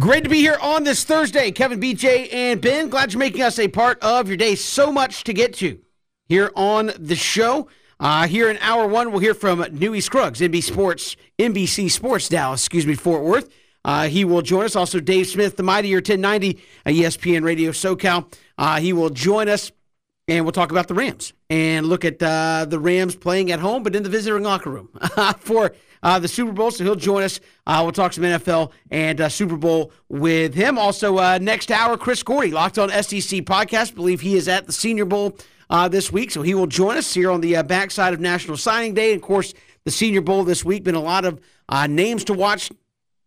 Great to be here on this Thursday. Kevin, BJ, and Ben, glad you're making us a part of your day. So much to get to here on the show. Here in hour one, we'll hear from Newy Scruggs, NBC Sports Dallas, Fort Worth. He will join us. Also, Dave Smith, the Mightier 1090, ESPN Radio SoCal. He will join us, and we'll talk about the Rams and look at the Rams playing at home but in the visiting locker room for the Super Bowl. So he'll join us. We'll talk some NFL and Super Bowl with him. Also, next hour, Chris Gordy, Locked On SEC Podcast. I believe he is at the Senior Bowl this week, so he will join us here on the backside of National Signing Day. And, of course, the Senior Bowl this week. Been a lot of names to watch,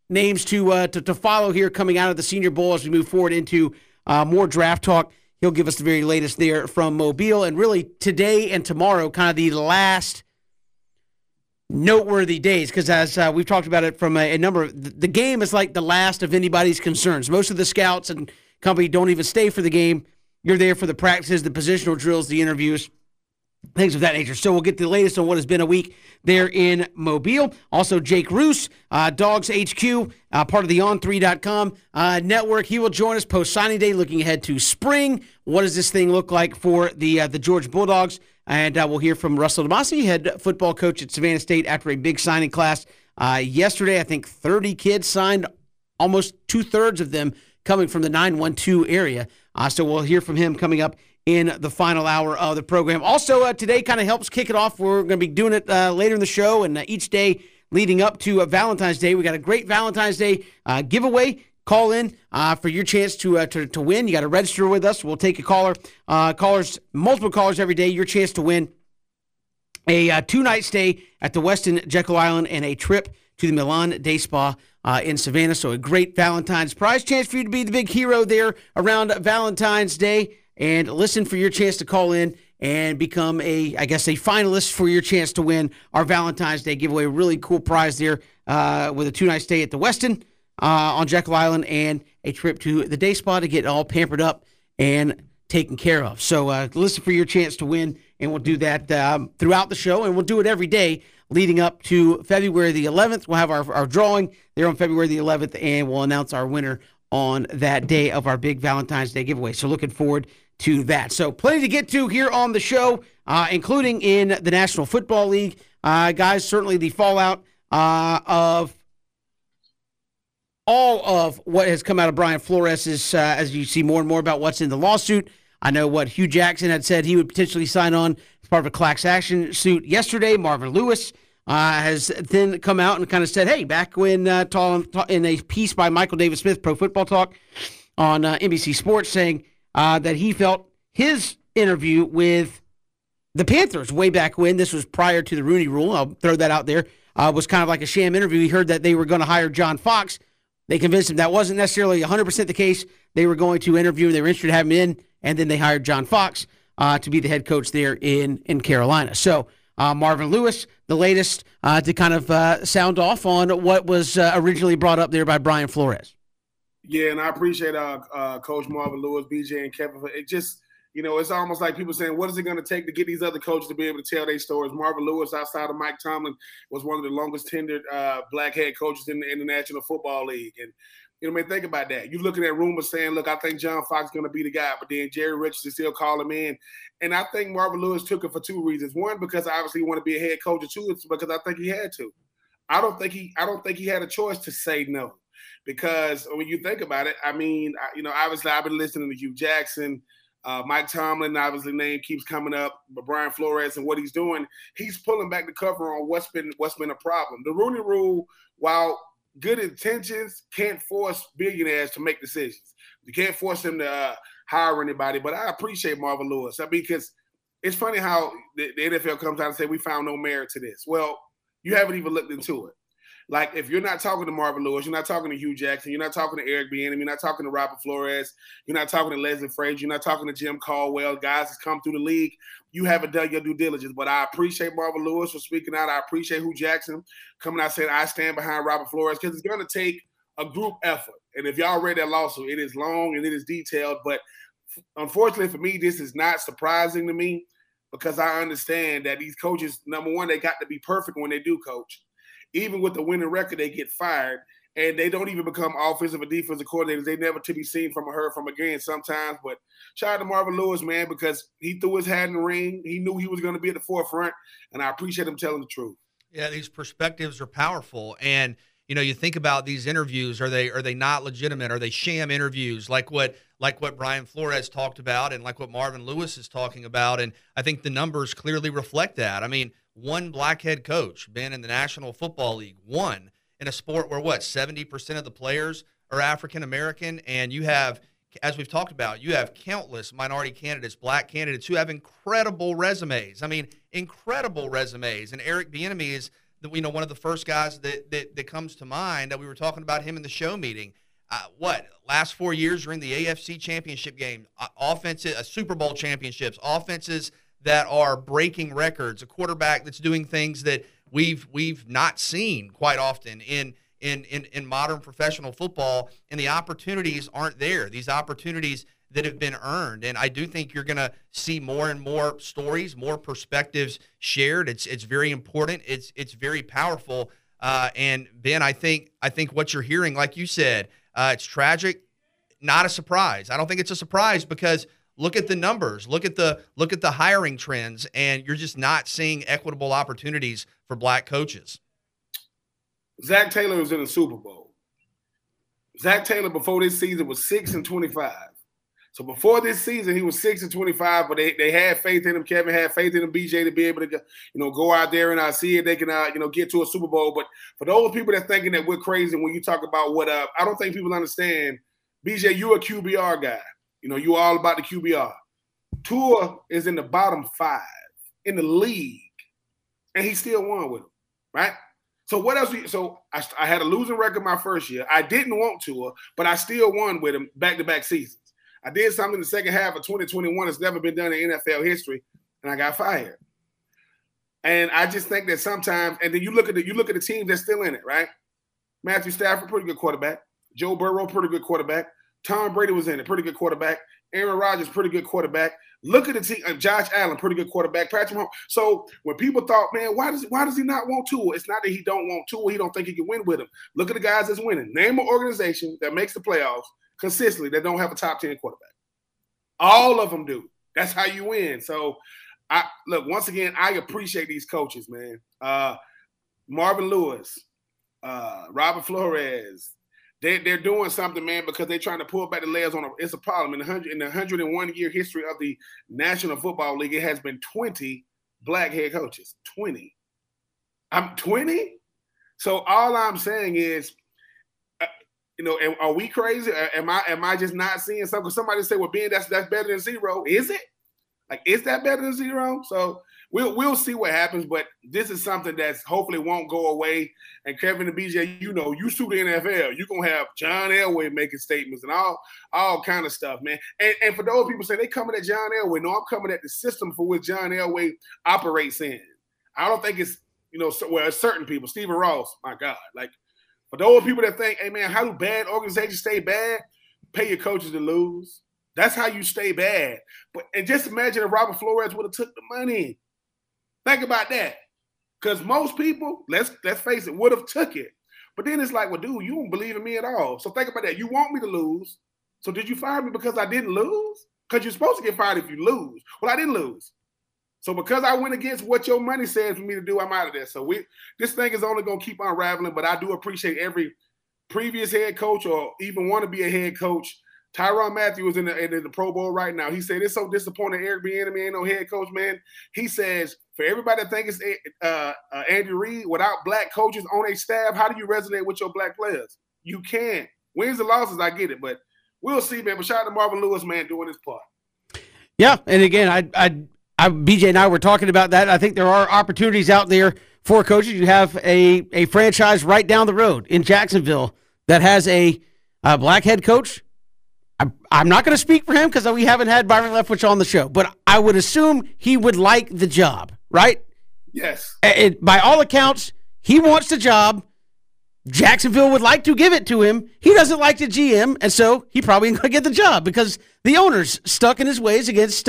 names to follow here coming out of the Senior Bowl as we move forward into more draft talk. He'll give us the very latest there from Mobile. And really, today and tomorrow, kind of the last noteworthy days, because as we've talked about it from a number of – the game is like the last of anybody's concerns. Most of the scouts and company don't even stay for the game. You're there for the practices, the positional drills, the interviews, things of that nature. So we'll get the latest on what has been a week there in Mobile. Also, Jake Roos, Dogs HQ, part of the On3.com network. He will join us post-signing day, looking ahead to spring. What does this thing look like for the Georgia Bulldogs? And we'll hear from Russell DeMasi, head football coach at Savannah State, after a big signing class yesterday. I think 30 kids signed, almost two-thirds of them coming from the 912 area. So we'll hear from him coming up in the final hour of the program. Also, today kind of helps kick it off. We're going to be doing it later in the show, and each day leading up to Valentine's Day. We got a great Valentine's Day giveaway. Call in for your chance to win. You got to register with us. We'll take a caller, multiple callers every day. Your chance to win a two-night stay at the Westin Jekyll Island and a trip to the Milan Day Spa in Savannah. So a great Valentine's prize chance for you to be the big hero there around Valentine's Day. And listen for your chance to call in and become a finalist for your chance to win our Valentine's Day giveaway. Really cool prize there with a two-night stay at the Westin on Jekyll Island and a trip to the day spa to get all pampered up and taken care of. So listen for your chance to win, and we'll do that throughout the show, and we'll do it every day leading up to February the 11th. We'll have our drawing there on February the 11th, and we'll announce our winner on that day of our big Valentine's Day giveaway. So looking forward to that. So plenty to get to here on the show, including in the National Football League. Guys, certainly the fallout of all of what has come out of Brian Flores is, as you see more and more about what's in the lawsuit. I know what Hugh Jackson had said he would potentially sign on as part of a class action suit yesterday. Marvin Lewis has then come out and kind of said, hey, back when in a piece by Michael David Smith, Pro Football Talk, on NBC Sports, saying that he felt his interview with the Panthers way back when, this was prior to the Rooney Rule, I'll throw that out there, was kind of like a sham interview. He heard that they were going to hire John Fox. They convinced him that wasn't necessarily 100% the case. They were going to interview him. They were interested in having him in, and then they hired John Fox to be the head coach there in Carolina. So Marvin Lewis, the latest to kind of sound off on what was originally brought up there by Brian Flores. Yeah, and I appreciate Coach Marvin Lewis, BJ, and Kevin. It just, you know, it's almost like people saying, what is it going to take to get these other coaches to be able to tell their stories? Marvin Lewis, outside of Mike Tomlin, was one of the longest-tenured black head coaches in the National Football League. And, you know, man, think about that. You're looking at rumors saying, look, I think John Fox is going to be the guy, but then Jerry Richardson still call him in. And I think Marvin Lewis took it for two reasons. One, because I obviously want to be a head coach, and two, it's because I think he had to. I don't think he had a choice to say no. Because when you think about it, I mean, you know, obviously I've been listening to Hugh Jackson, Mike Tomlin, obviously name keeps coming up, but Brian Flores and what he's doing, he's pulling back the cover on what's been a problem. The Rooney Rule, while good intentions, can't force billionaires to make decisions. You can't force them to hire anybody, but I appreciate Marvin Lewis. I mean, because it's funny how the NFL comes out and say, we found no merit to this. Well, you haven't even looked into it. Like, if you're not talking to Marvin Lewis, you're not talking to Hugh Jackson, you're not talking to Eric Bieniemy, you're not talking to Robert Flores, you're not talking to Leslie Frazier, you're not talking to Jim Caldwell, guys that's come through the league, you haven't done your due diligence. But I appreciate Marvin Lewis for speaking out. I appreciate Hugh Jackson coming out saying, I stand behind Robert Flores, because it's going to take a group effort. And if y'all read that lawsuit, it is long and it is detailed. But unfortunately for me, this is not surprising to me, because I understand that these coaches, number one, they got to be perfect when they do coach. Even with the winning record, they get fired. and they don't even become offensive or defensive coordinators. They never to be seen from or heard from again sometimes. But shout out to Marvin Lewis, man, because he threw his hat in the ring. He knew he was going to be at the forefront, and I appreciate him telling the truth. Yeah, these perspectives are powerful. And, you know, you think about these interviews, are they not legitimate? Are they sham interviews like what Brian Flores talked about and like what Marvin Lewis is talking about? And I think the numbers clearly reflect that. I mean, one black head coach been in the National Football League, one in a sport where, 70% of the players are African-American, and you have, as we've talked about, you have countless minority candidates, black candidates who have incredible resumes. I mean, incredible resumes. And Eric Bieniemy is, you know, one of the first guys that comes to mind that we were talking about him in the show meeting. Last 4 years are in the AFC championship game, offenses, Super Bowl championships, offenses that are breaking records, a quarterback that's doing things that we've not seen quite often in modern professional football, and the opportunities aren't there. These opportunities that have been earned, and I do think you're going to see more and more stories, more perspectives shared. It's very important. It's very powerful. And Ben, I think what you're hearing, like you said, it's tragic, not a surprise. I don't think it's a surprise because look at the numbers, look at the hiring trends, and you're just not seeing equitable opportunities for black coaches. Zac Taylor was in the Super Bowl. Zac Taylor before this season was 6-25. So before this season, he was 6-25, but they had faith in him. Kevin had faith in him, BJ, to be able to, go out there and see if they can, get to a Super Bowl. But for those people that's thinking that we're crazy when you talk about what up, I don't think people understand, BJ, you're a QBR guy. You know, you're all about the QBR. Tua is in the bottom five in the league, and he still won with him, right? So what else? I had a losing record my first year. I didn't want Tua, but I still won with him back-to-back seasons. I did something in the second half of 2021 that's never been done in NFL history, and I got fired. And I just think that sometimes, and then you look at the teams that's still in it, right? Matthew Stafford, pretty good quarterback. Joe Burrow, pretty good quarterback. Tom Brady was in it, pretty good quarterback. Aaron Rodgers, pretty good quarterback. Look at the team. Josh Allen, pretty good quarterback. Patrick Mahomes. So when people thought, man, why does he not want Tua? It's not that he don't want Tua. He don't think he can win with him. Look at the guys that's winning. Name an organization that makes the playoffs consistently that don't have a top 10 quarterback. All of them do. That's how you win. So, once again, I appreciate these coaches, man. Marvin Lewis, Robert Flores. They're doing something, man, because they're trying to pull back the layers on it's a problem. In the 101-year history of the National Football League, it has been 20 black head coaches. 20. I'm 20? So all I'm saying is, are we crazy? Am I just not seeing something? Somebody say, well, Ben, that's better than zero. Is it? Like, is that better than zero? So we'll see what happens, but this is something that's hopefully won't go away. And Kevin and BJ, you sue the NFL. You're going to have John Elway making statements and all kind of stuff, man. And for those people saying they coming at John Elway, no, I'm coming at the system for which John Elway operates in. I don't think it's, it's certain people. Stephen Ross, my God. Like, for those people that think, hey, man, how do bad organizations stay bad? Pay your coaches to lose. That's how you stay bad. And just imagine if Robert Flores would have took the money. Think about that. Because most people, let's face it, would have took it. But then it's like, well, dude, you don't believe in me at all. So think about that. You want me to lose. So did you fire me because I didn't lose? Because you're supposed to get fired if you lose. Well, I didn't lose. So because I went against what your money said for me to do, I'm out of there. So this thing is only going to keep unraveling. But I do appreciate every previous head coach or even want to be a head coach. Tyrann Mathieu is in the Pro Bowl right now. He said, it's so disappointing Eric Bieniemy ain't no head coach, man. He says, for everybody that thinks it's Andy Reid, without black coaches on a staff, how do you resonate with your black players? You can't. Wins and losses, I get it. But we'll see, man. But shout out to Marvin Lewis, man, doing his part. Yeah, and again, BJ and I were talking about that. I think there are opportunities out there for coaches. You have a franchise right down the road in Jacksonville that has a black head coach. I'm not going to speak for him because we haven't had Byron Leftwich on the show, but I would assume he would like the job, right? Yes. By all accounts, he wants the job. Jacksonville would like to give it to him. He doesn't like the GM, and so he probably ain't going to get the job because the owner's stuck in his ways against,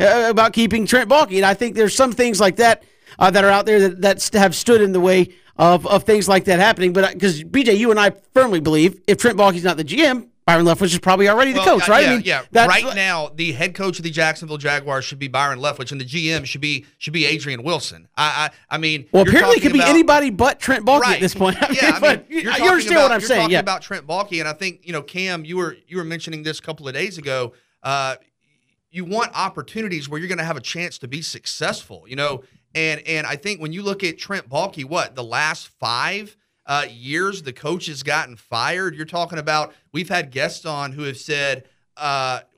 about keeping Trent Baalke. And I think there's some things like that that are out there that have stood in the way of things like that happening. But because BJ, you and I firmly believe if Trent Baalke's not the GM, Byron Leftwich is probably already the coach, right? Yeah, right now, the head coach of the Jacksonville Jaguars should be Byron Leftwich, and the GM should be Adrian Wilson. I mean, well, apparently it could be anybody but Trent Baalke at this point. I mean, you understand what I'm saying? Talking about Trent Baalke, and I think Cam, you were mentioning this a couple of days ago. You want opportunities where you're going to have a chance to be successful, And I think when you look at Trent Baalke, the last 5. Years the coach has gotten fired. You're talking about, we've had guests on who have said,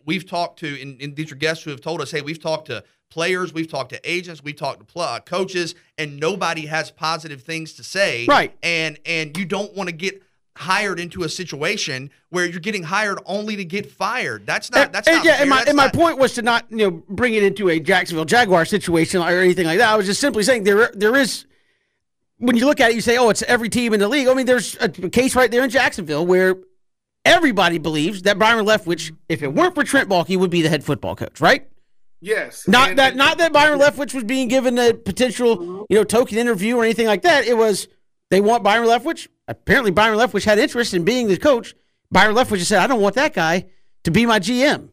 we've talked to, and these are guests who have told us, hey, we've talked to players, we've talked to agents, we've talked to coaches, and nobody has positive things to say. Right. And you don't want to get hired into a situation where you're getting hired only to get fired. My point was to not bring it into a Jacksonville Jaguar situation or anything like that. I was just simply saying there is. When you look at it, you say, oh, it's every team in the league. I mean, there's a case right there in Jacksonville where everybody believes that Byron Leftwich, if it weren't for Trent Baalke, would be the head football coach, right? Yes. Not that Byron Leftwich was being given a potential, token interview or anything like that. It was, they want Byron Leftwich. Apparently, Byron Leftwich had interest in being the coach. Byron Leftwich just said, I don't want that guy to be my GM.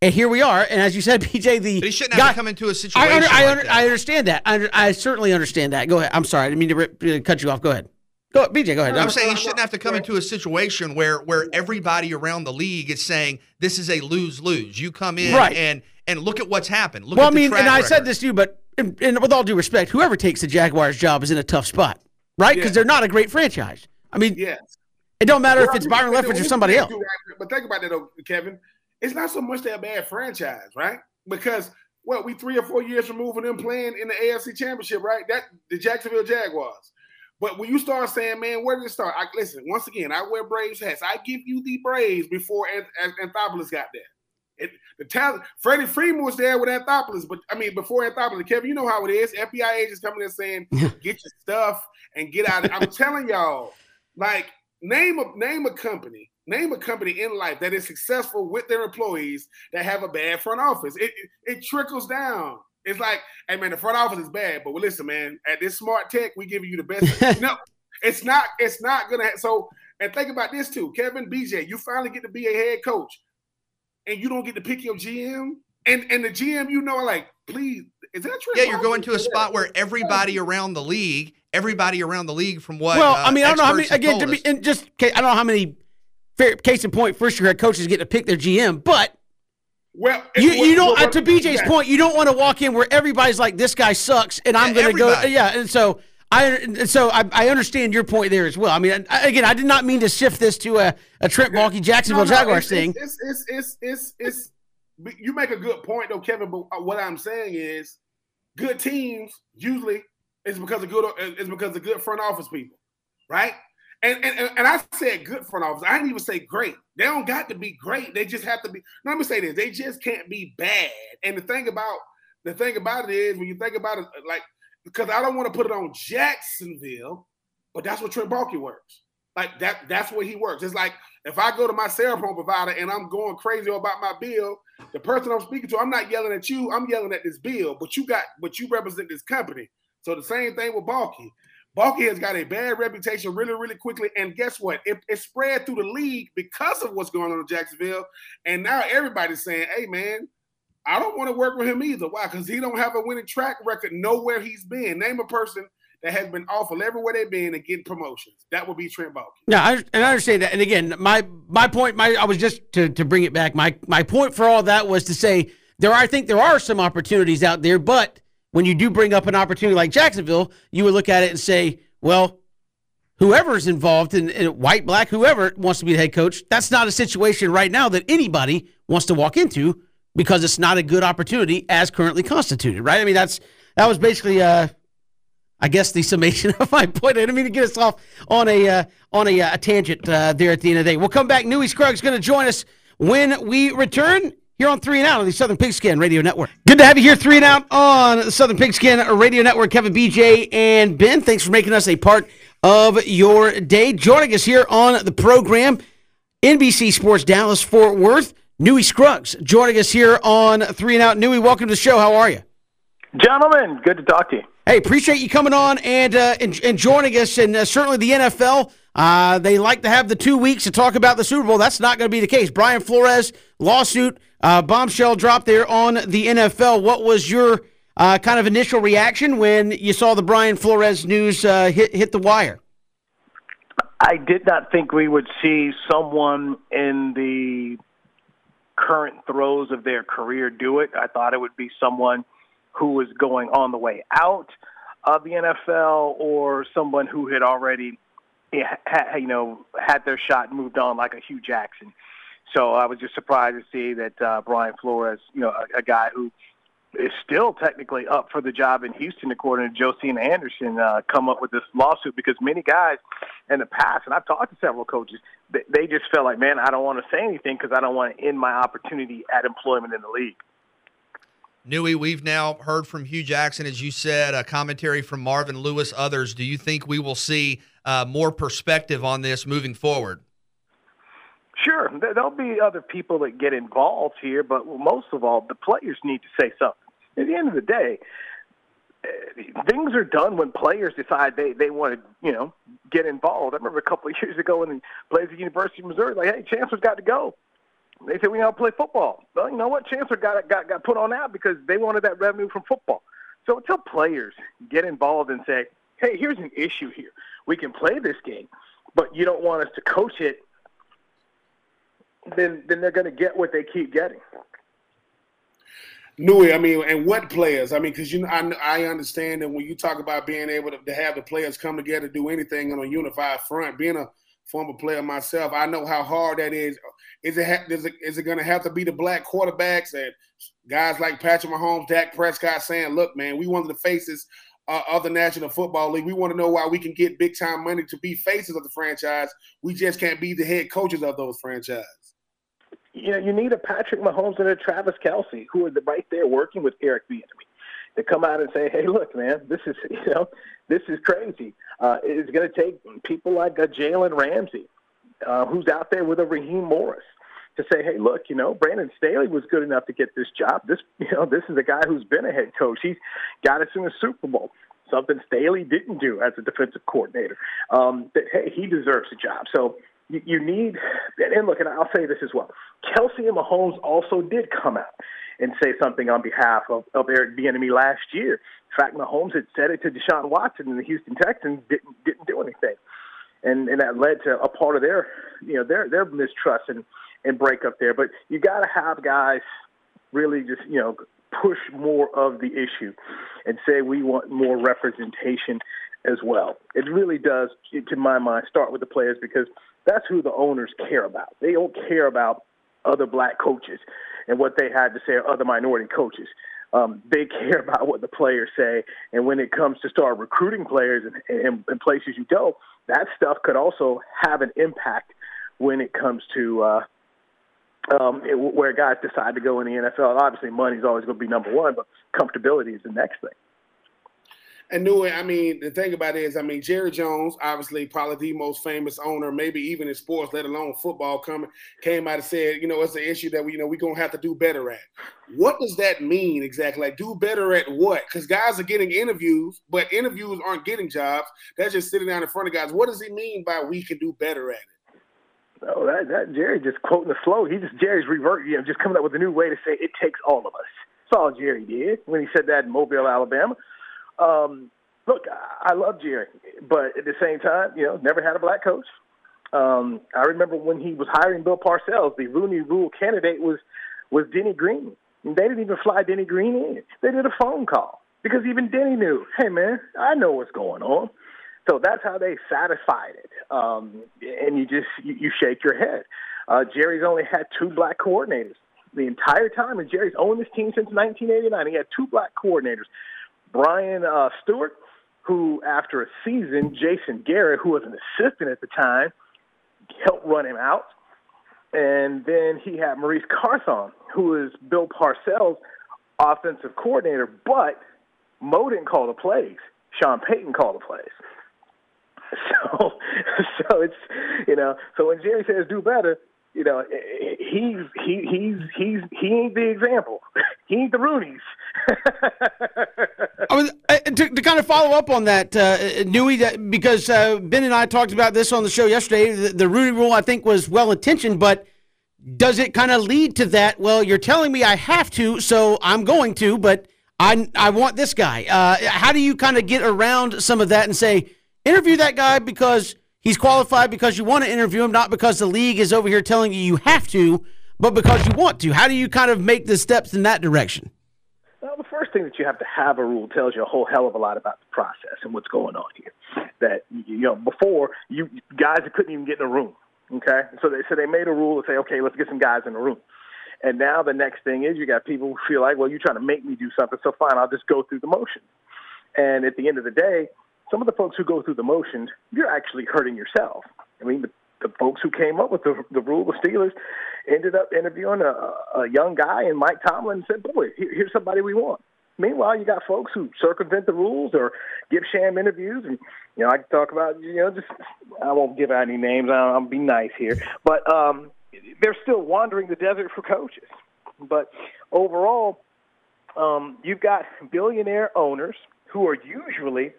And here we are. And as you said, BJ, but he shouldn't have to come into a situation. I understand that. I certainly understand that. Go ahead. I'm sorry. I didn't mean to cut you off. Go ahead. BJ, go ahead. I'm saying he shouldn't have to come into a situation where everybody around the league is saying this is a lose-lose. You come in and look at what's happened. Look at the track record. I said this to you, but and with all due respect, whoever takes the Jaguars job is in a tough spot, right? Because they're not a great franchise. I mean, it don't matter if it's Byron Leftwich or somebody else. But think about that, though, Kevin. It's not so much that bad franchise, right? Because, we 3 or 4 years removed from them playing in the AFC Championship, right? That the Jacksonville Jaguars. But when you start saying, man, where did it start? Listen, once again, I wear Braves hats. I give you the Braves before Anthopoulos got there. The talent, Freddie Freeman was there with Anthopoulos, before Anthopoulos. Kevin, you know how it is. FBI agents coming in saying, get your stuff and get out of it. I'm telling y'all, name a company. Name a company in life that is successful with their employees that have a bad front office. It trickles down. It's like, hey, man, the front office is bad, but listen, man, at this smart tech, we giving you the best. No, it's not going to happen. So, and think about this too. Kevin, BJ, you finally get to be a head coach and you don't get to pick your GM. And the GM, please, is that true? Yeah, you're going to a spot where everybody around the league from what? Well, I don't know how many, again, I don't know how many. Case in point, first-year head coaches get to pick their GM, but to BJ's point, you don't want to walk in where everybody's like, "This guy sucks," and I'm going to go. Yeah, and so I understand your point there as well. I mean, again, I did not mean to shift this to a Trent Baalke Jacksonville Jaguars thing. You make a good point though, Kevin. But what I'm saying is, good teams usually is because of good front office people, right? And I said good front office. I didn't even say great. They don't got to be great. They just have to be. Let me say this. They just can't be bad. And the thing about it is when you think about it, because I don't want to put it on Jacksonville, but that's what Trent Baalke works. That's where he works. It's like if I go to my cell phone provider and I'm going crazy about my bill, the person I'm speaking to, I'm not yelling at you. I'm yelling at this bill. But you represent this company. So the same thing with Baalke. Baalke has got a bad reputation really, really quickly. And guess what? It spread through the league because of what's going on in Jacksonville. And now everybody's saying, hey, man, I don't want to work with him either. Why? Because he don't have a winning track record nowhere he's been. Name a person that has been awful everywhere they've been and getting promotions. That would be Trent Baalke. Yeah, I understand that. And, again, my point, I was just to bring it back, my point for all that was to say I think there are some opportunities out there, but – when you do bring up an opportunity like Jacksonville, you would look at it and say, well, whoever's involved in white, black, whoever wants to be the head coach, that's not a situation right now that anybody wants to walk into because it's not a good opportunity as currently constituted, right? I mean, that was basically, I guess, the summation of my point. I didn't mean to get us off on a tangent there at the end of the day. We'll come back. Newy Scruggs is going to join us when we return. Here on 3 and Out on the Southern Pigskin Radio Network. Good to have you here, 3 and Out on the Southern Pigskin Radio Network. Kevin, BJ, and Ben, thanks for making us a part of your day. Joining us here on the program, NBC Sports Dallas Fort Worth, Newy Scruggs joining us here on 3 and Out. Newy, welcome to the show. How are you? Gentlemen, good to talk to you. Hey, appreciate you coming on and joining us. And certainly the NFL, they like to have the 2 weeks to talk about the Super Bowl. That's not going to be the case. Brian Flores, lawsuit, bombshell drop there on the NFL. What was your kind of initial reaction when you saw the Brian Flores news hit the wire? I did not think we would see someone in the current throes of their career do it. I thought it would be someone who was going on the way out of the NFL or someone who had already, had their shot and moved on like a Hugh Jackson. So I was just surprised to see that Brian Flores, a guy who is still technically up for the job in Houston, according to Josina Anderson, come up with this lawsuit, because many guys in the past, and I've talked to several coaches, they just felt like, man, I don't want to say anything because I don't want to end my opportunity at employment in the league. Newy, we've now heard from Hugh Jackson, as you said, a commentary from Marvin Lewis, others. Do you think we will see more perspective on this moving forward? Sure. There'll be other people that get involved here, but most of all, the players need to say something. At the end of the day, things are done when players decide they want to, get involved. I remember a couple of years ago when the players at the University of Missouri, like, hey, Chancellor's got to go. They said, we don't play football. Well, you know what? Chancellor got put on out because they wanted that revenue from football. So until players get involved and say, hey, here's an issue here. We can play this game, but you don't want us to coach it, then they're going to get what they keep getting. Newy, and what players? Because I understand that when you talk about being able to have the players come together, do anything on a unified front, being a former player myself, I know how hard that is. Is it going to have to be the black quarterbacks and guys like Patrick Mahomes, Dak Prescott saying, look, man, we one of the faces of the National Football League. We want to know why we can get big-time money to be faces of the franchise. We just can't be the head coaches of those franchises. You need a Patrick Mahomes and a Travis Kelce, who are right there working with Eric Bieniemy, to come out and say, hey, look, man, this is crazy. It's going to take people like a Jalen Ramsey, who's out there with a Raheem Morris, to say, hey, look, Brandon Staley was good enough to get this job. This is a guy who's been a head coach. He's got us in the Super Bowl, something Staley didn't do as a defensive coordinator. That, hey, he deserves a job. So you need – and look, and I'll say this as well. Kelce and Mahomes also did come out and say something on behalf of Eric Bieniemy last year. In fact, Mahomes had said it to Deshaun Watson, and the Houston Texans didn't do anything, and that led to a part of their mistrust and breakup there. But you got to have guys really just push more of the issue and say we want more representation as well. It really does, to my mind, start with the players, because that's who the owners care about. They don't care about other black coaches and what they had to say, or other minority coaches. They care about what the players say. And when it comes to start recruiting players and places you go, that stuff could also have an impact when it comes to where guys decide to go in the NFL. And obviously, money's always going to be number one, but comfortability is the next thing. And Newy, the thing about it is, Jerry Jones, obviously probably the most famous owner, maybe even in sports, let alone football, came out and said, it's an issue that we're going to have to do better at. What does that mean exactly? Like, do better at what? Because guys are getting interviews, but interviews aren't getting jobs. That's just sitting down in front of guys. What does he mean by we can do better at it? Oh, that Jerry just quoting the flow. Jerry's reverting, just coming up with a new way to say it takes all of us. That's all Jerry did when he said that in Mobile, Alabama. Look, I love Jerry, but at the same time, never had a black coach. I remember when he was hiring Bill Parcells, the Rooney Rule candidate was Denny Green. And they didn't even fly Denny Green in. They did a phone call because even Denny knew, hey, man, I know what's going on. So that's how they satisfied it. And you shake your head. Jerry's only had two black coordinators the entire time, and Jerry's owned this team since 1989. He had two black coordinators. Brian Stewart, who after a season, Jason Garrett, who was an assistant at the time, helped run him out. And then he had Maurice Carthon, who is Bill Parcells' offensive coordinator. But Mo didn't call the plays. Sean Payton called the plays. So it's, so when Jerry says do better, he ain't the example. He ain't the Rooneys. I was, to kind of follow up on that, Newy, because Ben and I talked about this on the show yesterday. The Rooney Rule, I think, was well-intentioned, but does it kind of lead to that, well, you're telling me I have to, so I'm going to, but I want this guy. How do you kind of get around some of that and say, interview that guy because he's qualified, because you want to interview him, not because the league is over here telling you you have to, but because you want to? How do you kind of make the steps in that direction? Well, the first thing that you have to have a rule tells you a whole hell of a lot about the process and what's going on here. That, you know, before, you guys couldn't even get in a room, okay? So they made a rule to say, okay, let's get some guys in the room. And now the next thing is you got people who feel like, well, you're trying to make me do something, so fine, I'll just go through the motions. And at the end of the day, some of the folks who go through the motions, you're actually hurting yourself. I mean, the folks who came up with the rule, the Steelers, ended up interviewing a young guy, and Mike Tomlin said, boy, here's somebody we want. Meanwhile, you got folks who circumvent the rules or give sham interviews. And, you know, I can talk about, you know, just I won't give out any names. I'll be nice here. But they're still wandering the desert for coaches. But overall, you've got billionaire owners who are usually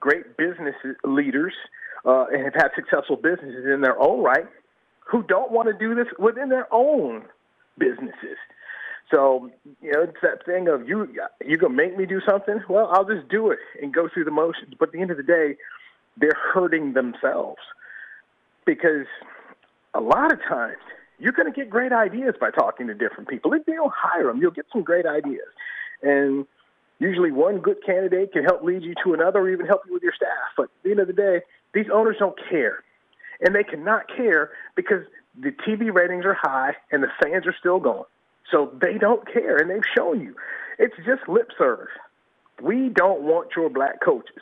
great business leaders and have had successful businesses in their own right, who don't want to do this within their own businesses. So, you know, it's that thing of you going to make me do something? Well, I'll just do it and go through the motions. But at the end of the day, they're hurting themselves, because a lot of times you're going to get great ideas by talking to different people. If you don't hire them, you'll get some great ideas. And usually one good candidate can help lead you to another or even help you with your staff. But at the end of the day, these owners don't care. And they cannot care because the TV ratings are high and the fans are still going. So they don't care, and they've shown you. It's just lip service. We don't want your black coaches.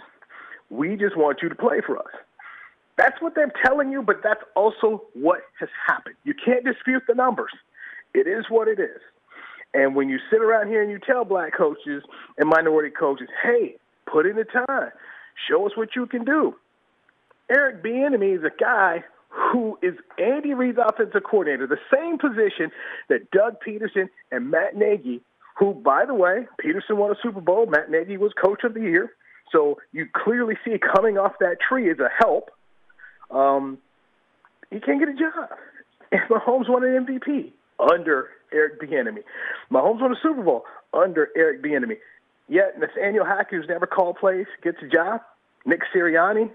We just want you to play for us. That's what they're telling you, but that's also what has happened. You can't dispute the numbers. It is what it is. And when you sit around here and you tell black coaches and minority coaches, hey, put in the time. Show us what you can do. Eric Bieniemy is a guy who is Andy Reid's offensive coordinator, the same position that Doug Peterson and Matt Nagy, who, by the way, Peterson won a Super Bowl. Matt Nagy was Coach of the Year. So you clearly see coming off that tree is a help. He can't get a job. And Mahomes won an MVP under Eric Bieniemy. Mahomes won a Super Bowl under Eric Bieniemy. Yet Nathaniel Hackett, who's never called plays, gets a job. Nick Sirianni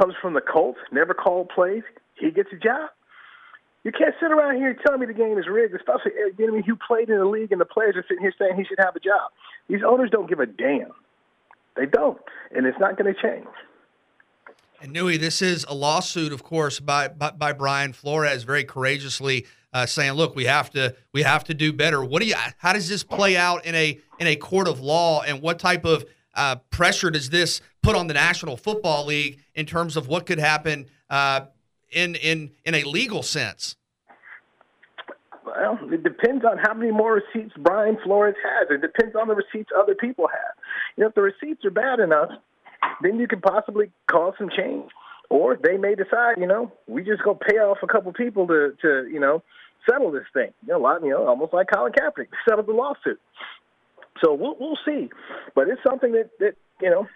comes from the Colts, never called plays. He gets a job. You can't sit around here and tell me the game is rigged, especially Eric Bieniemy, who played in the league, and the players are sitting here saying he should have a job. These owners don't give a damn. They don't, and it's not going to change. And Newy, this is a lawsuit, of course, by Brian Flores, very courageously saying, "Look, we have to do better." What do you? How does this play out in a court of law, and what type of pressure does this put on the National Football League in terms of what could happen in a legal sense? Well, it depends on how many more receipts Brian Flores has. It depends on the receipts other people have. You know, if the receipts are bad enough, then you can possibly cause some change. Or they may decide, you know, we just go pay off a couple people to you know, settle this thing. You know, a lot, you know, almost like Colin Kaepernick, settle the lawsuit. So we'll see. But it's something that you know,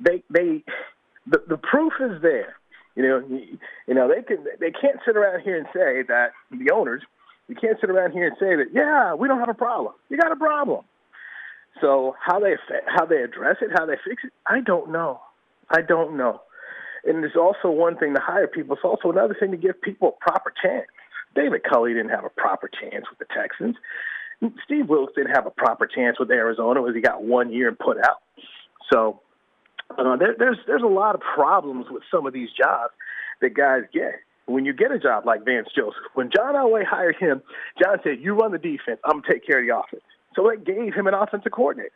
the proof is there. You know, they can't sit around here and say that the owners, you can't sit around here and say that, yeah, we don't have a problem. You got a problem. So how they address it, how they fix it, I don't know. And there's also one thing to hire people. It's also another thing to give people a proper chance. David Culley didn't have a proper chance with the Texans. Steve Wilkes didn't have a proper chance with Arizona because he got 1 year and put out. So there's a lot of problems with some of these jobs that guys get. When you get a job like Vance Joseph, when John Elway hired him, John said, you run the defense, I'm going to take care of the offense. So it gave him an offensive coordinator.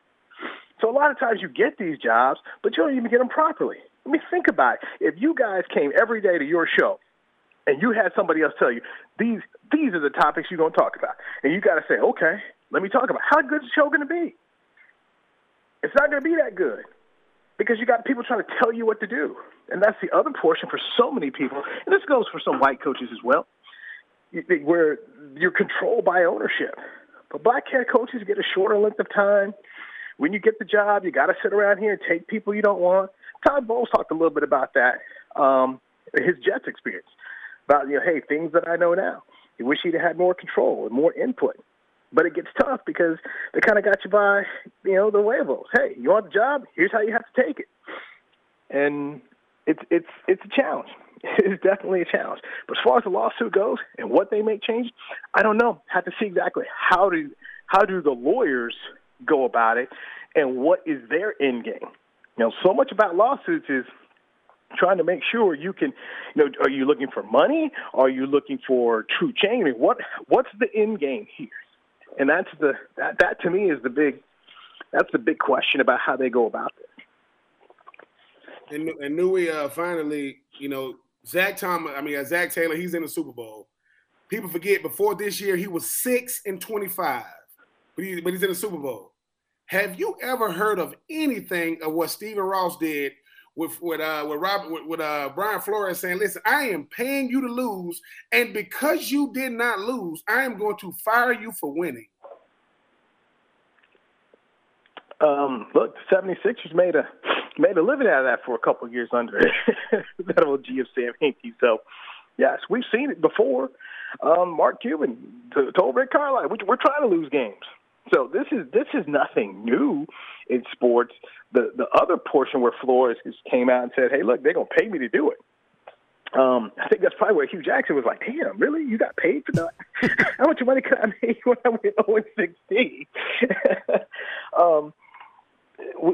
So a lot of times you get these jobs, but you don't even get them properly. I mean, think about it. If you guys came every day to your show and you had somebody else tell you, these are the topics you're going to talk about, and you got to say, okay, let me talk about how good is the show going to be? It's not going to be that good. Because you got people trying to tell you what to do. And that's the other portion for so many people. And this goes for some white coaches as well, where you're controlled by ownership. But black hair coaches get a shorter length of time. When you get the job, you got to sit around here and take people you don't want. Todd Bowles talked a little bit about that, his Jets experience, about, you know, hey, things that I know now. You wish he'd had more control and more input. But it gets tough because they kind of got you by, you know, the labels. Hey, you want the job? Here's how you have to take it. And it's a challenge. It's definitely a challenge. But as far as the lawsuit goes and what they make change, I don't know. Have to see exactly how do the lawyers go about it and what is their end game. You know, so much about lawsuits is trying to make sure you can, you know, are you looking for money? Are you looking for true change? I mean, what's the end game here? And that to me is the big question about how they go about this. And Newy, finally, you know, Zac Taylor, he's in the Super Bowl. People forget before this year he was 6-25, but he's in the Super Bowl. Have you ever heard of anything of what Stephen Ross did with Brian Flores saying, listen, I am paying you to lose, and because you did not lose, I am going to fire you for winning? Look, the 76ers made a living out of that for a couple of years under that old GM Sam Hinkie. So, yes, we've seen it before. Mark Cuban told Rick Carlisle, we're trying to lose games. So this is nothing new in sports. The other portion where Flores came out and said, hey, look, they're going to pay me to do it. I think that's probably where Hugh Jackson was like, damn, really? You got paid for that? How much money could I make when I went 0-16?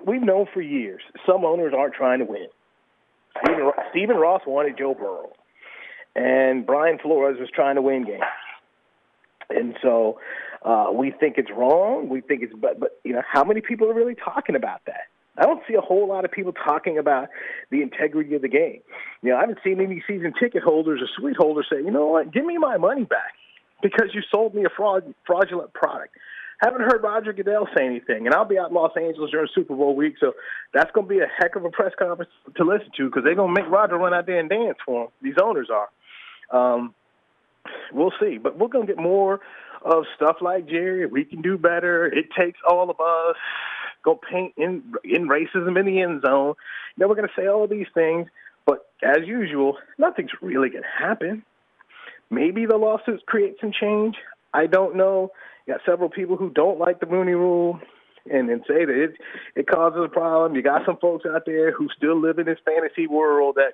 We've known for years some owners aren't trying to win. Stephen Ross wanted Joe Burrow, and Brian Flores was trying to win games. And so we think it's wrong. We think it's but you know, how many people are really talking about that? I don't see a whole lot of people talking about the integrity of the game. You know, I haven't seen any season ticket holders or suite holders say, you know what, give me my money back because you sold me a fraudulent product. Haven't heard Roger Goodell say anything, and I'll be out in Los Angeles during Super Bowl week, so that's going to be a heck of a press conference to listen to because they're going to make Roger run out there and dance for him. These owners are. We'll see, but we're going to get more of stuff like, Jerry, we can do better. It takes all of us. Go paint in racism in the end zone. You know, we're going to say all of these things, but as usual, nothing's really going to happen. Maybe the lawsuits create some change. I don't know. You got several people who don't like the Rooney Rule and say that it causes a problem. You got some folks out there who still live in this fantasy world that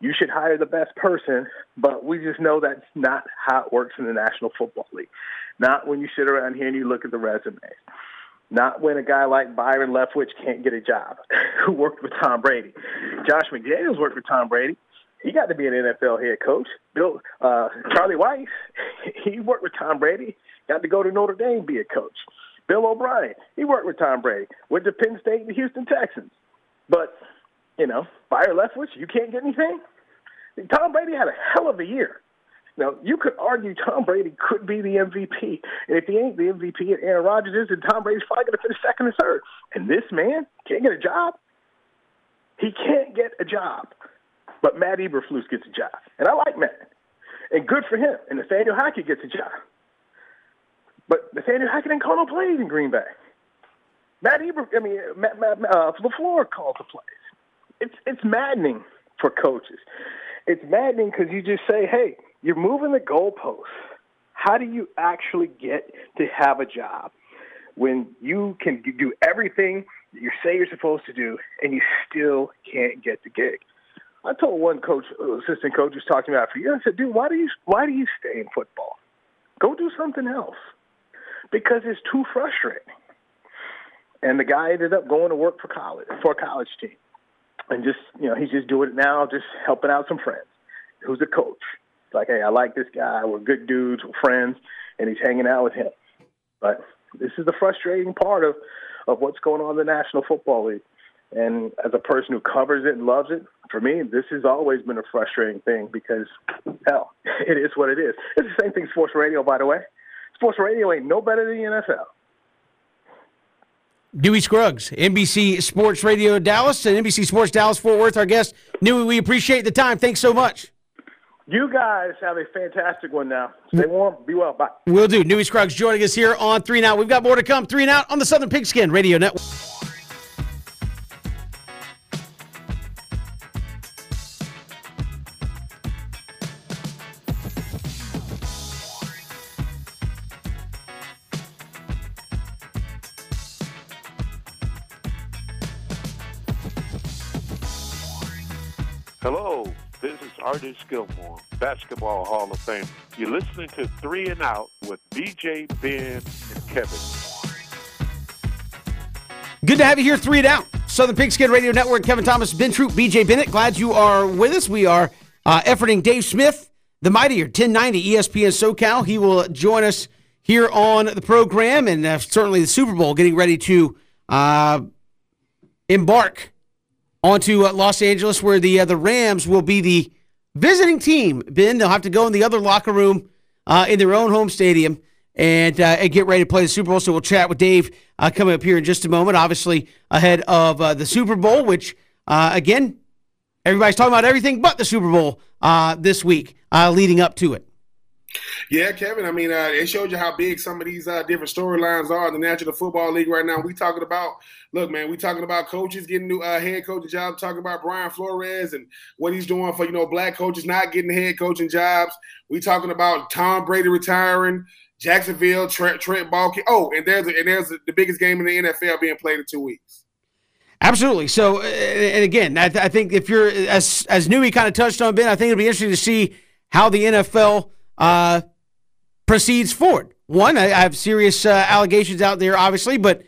you should hire the best person, but we just know that's not how it works in the National Football League. Not when you sit around here and you look at the resumes. Not when a guy like Byron Leftwich can't get a job, who worked with Tom Brady. Josh McDaniels worked with Tom Brady. He got to be an NFL head coach. Charlie Weiss, he worked with Tom Brady, got to go to Notre Dame, be a coach. Bill O'Brien, he worked with Tom Brady, went to Penn State and the Houston Texans. But, you know, Byron Leftwich, you can't get anything? Tom Brady had a hell of a year. Now, you could argue Tom Brady could be the MVP. And if he ain't the MVP and Aaron Rodgers is, then Tom Brady's probably going to finish second or third. And this man can't get a job? He can't get a job. But Matt Eberflus gets a job. And I like Matt. And good for him. And Nathaniel Hackett gets a job. But Nathaniel Hackett didn't call no plays in Green Bay. LaFleur calls the plays. It's maddening for coaches. It's maddening because you just say, hey, you're moving the goalposts. How do you actually get to have a job when you can do everything that you say you're supposed to do and you still can't get the gig? I told one coach, assistant coach, who's talking about it for years, I said, dude, why do you stay in football? Go do something else because it's too frustrating. And the guy ended up going to work for a college team. And just, you know, he's just doing it now, just helping out some friends. Who's a coach? It's like, hey, I like this guy. We're good dudes. We're friends. And he's hanging out with him. But this is the frustrating part of what's going on in the National Football League. And as a person who covers it and loves it, for me, this has always been a frustrating thing because, hell, it is what it is. It's the same thing sports radio, by the way. Sports radio ain't no better than the NFL. Newy Scruggs, NBC Sports Radio Dallas and NBC Sports Dallas Fort Worth, our guest. Newy, we appreciate the time. Thanks so much. You guys have a fantastic one now. Stay warm. Be well. Bye. Will do. Newy Scruggs joining us here on 3 and Out. We've got more to come. 3 and Out on the Southern Pigskin Radio Network. Artis Gilmore, Basketball Hall of Famer. You're listening to 3 and Out with BJ, Ben, and Kevin. Good to have you here, 3 and Out. Southern Pigskin Radio Network, Kevin Thomas, Ben Troop, BJ Bennett. Glad you are with us. We are efforting Dave Smith, the mightier, 1090 ESPN SoCal. He will join us here on the program, and certainly the Super Bowl, getting ready to embark onto Los Angeles, where the Rams will be the visiting team. Ben, they'll have to go in the other locker room in their own home stadium and get ready to play the Super Bowl. So we'll chat with Dave coming up here in just a moment, obviously ahead of the Super Bowl, which, again, everybody's talking about everything but the Super Bowl this week leading up to it. Yeah, Kevin, I mean, it showed you how big some of these different storylines are in the National Football League right now. We talking about, look, man, we talking about coaches getting new head coaching jobs, talking about Brian Flores and what he's doing for, you know, black coaches not getting head coaching jobs. We talking about Tom Brady retiring, Jacksonville, Trent Baalke. Oh, and there's the biggest game in the NFL being played in 2 weeks. Absolutely. So, and again, I think if you're, as Newy kind of touched on, Ben, I think it'll be interesting to see how the NFL proceeds forward. One, I have serious allegations out there, obviously, but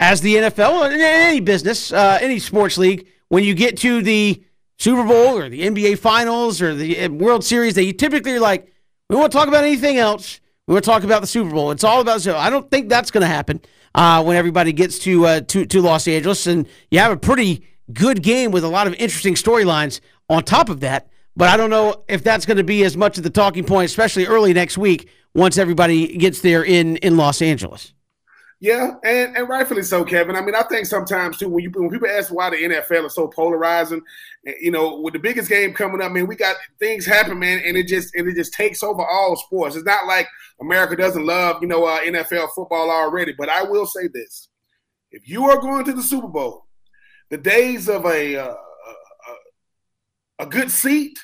as the NFL and any business, any sports league, when you get to the Super Bowl or the NBA Finals or the World Series, they typically are like, we won't talk about anything else. We won't talk about the Super Bowl. It's all about Super Bowl. I don't think that's going to happen when everybody gets to Los Angeles, and you have a pretty good game with a lot of interesting storylines on top of that. But I don't know if that's going to be as much of the talking point, especially early next week once everybody gets there in Los Angeles. Yeah, and rightfully so, Kevin. I mean, I think sometimes, too, when people ask why the NFL is so polarizing, you know, with the biggest game coming up, man, we got things happen, man, and it just takes over all sports. It's not like America doesn't love, you know, NFL football already. But I will say this. If you are going to the Super Bowl, the days of a good seat,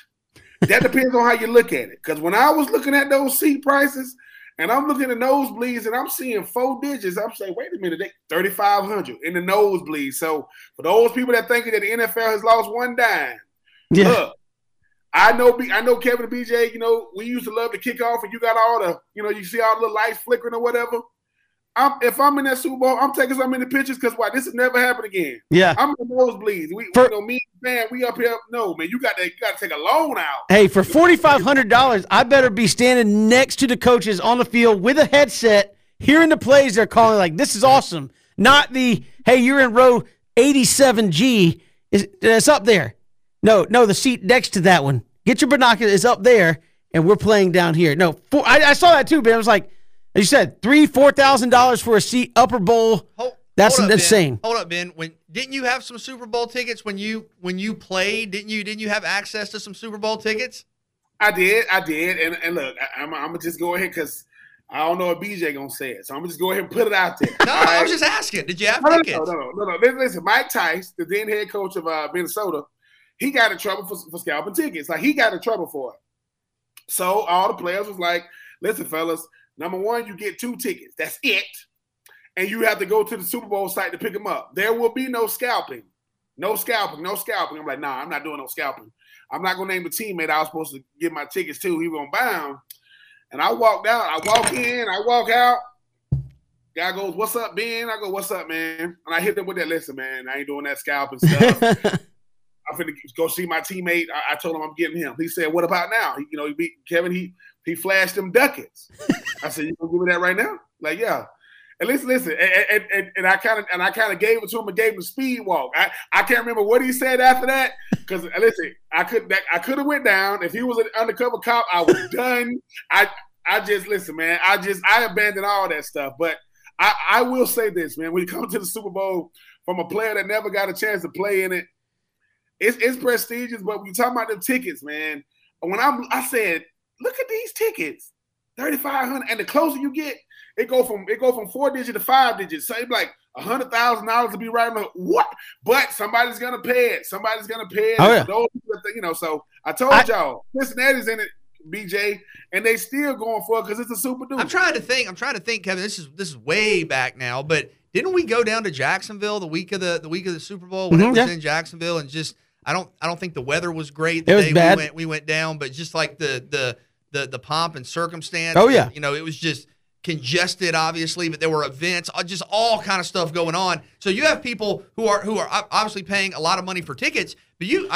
that depends on how you look at it. Because when I was looking at those seat prices, and I'm looking at nosebleeds, and I'm seeing 4 digits, I'm saying, wait a minute, $3,500 in the nosebleeds. So for those people that think that the NFL has lost one dime, yeah. Look, I know Kevin and BJ, you know, we used to love to kick off, and you got all the, you know, you see all the little lights flickering or whatever. If I'm in that Super Bowl, I'm taking so many pictures because, why, this has never happened again. Yeah. I'm in the nosebleeds. You know, me and man, we up here. No, man, you got to take a loan out. Hey, for $4,500, I better be standing next to the coaches on the field with a headset, hearing the plays they're calling, like, this is awesome. Not the, hey, you're in row 87G. It's up there. No, the seat next to that one. Get your binoculars. It's up there, and we're playing down here. No, I saw that too, man. I was like, you said $4,000 for a seat, upper bowl. That's insane. Ben. Hold up, Ben. Didn't you have some Super Bowl tickets when you played? Didn't you have access to some Super Bowl tickets? I did. And look, I'm gonna just go ahead because I don't know what BJ gonna say it, so I'm gonna just go ahead and put it out there. No, right? I was just asking. Did you have tickets? No. Listen, Mike Tice, the then head coach of Minnesota, he got in trouble for scalping tickets. Like, he got in trouble for it. So all the players was like, "Listen, fellas. Number one, you get 2 tickets. That's it. And you have to go to the Super Bowl site to pick them up. There will be no scalping. No scalping. I'm like, nah, I'm not doing no scalping. I'm not going to name the teammate I was supposed to get my tickets to. He was going to buy them. And I walked out. I walk in. I walk out. Guy goes, what's up, Ben? I go, what's up, man? And I hit them with that, listen, man, I ain't doing that scalping stuff. I'm finna go see my teammate. I told him I'm getting him. He said, what about now? He, you know, he beat Kevin. He flashed them ducats. I said, "You gonna give me that right now?" Like, yeah. And listen, and I kind of gave it to him and gave him a speed walk. I can't remember what he said after that because listen, I could have went down. If he was an undercover cop, I was done. I abandoned all that stuff. But I will say this, man, when you come to the Super Bowl from a player that never got a chance to play in it, it's prestigious. But when you talk about them tickets, man. when I said, look at these tickets, 3,500, and the closer you get, it go from 4 digit to 5 digits. So it's like $100,000 to be right now. What? But somebody's gonna pay it. Somebody's gonna pay it. Oh, yeah. So I told y'all, Cincinnati's in it, BJ, and they still going for it because it's a super dude. I'm trying to think, Kevin. This is way back now, but didn't we go down to Jacksonville the week of the Super Bowl when it was in Jacksonville, and just I don't think the weather was great. The day bad. We went down, but just like the pomp and circumstance. Oh yeah, and, it was just congested, obviously, but there were events, just all kind of stuff going on. So you have people who are obviously paying a lot of money for tickets, but you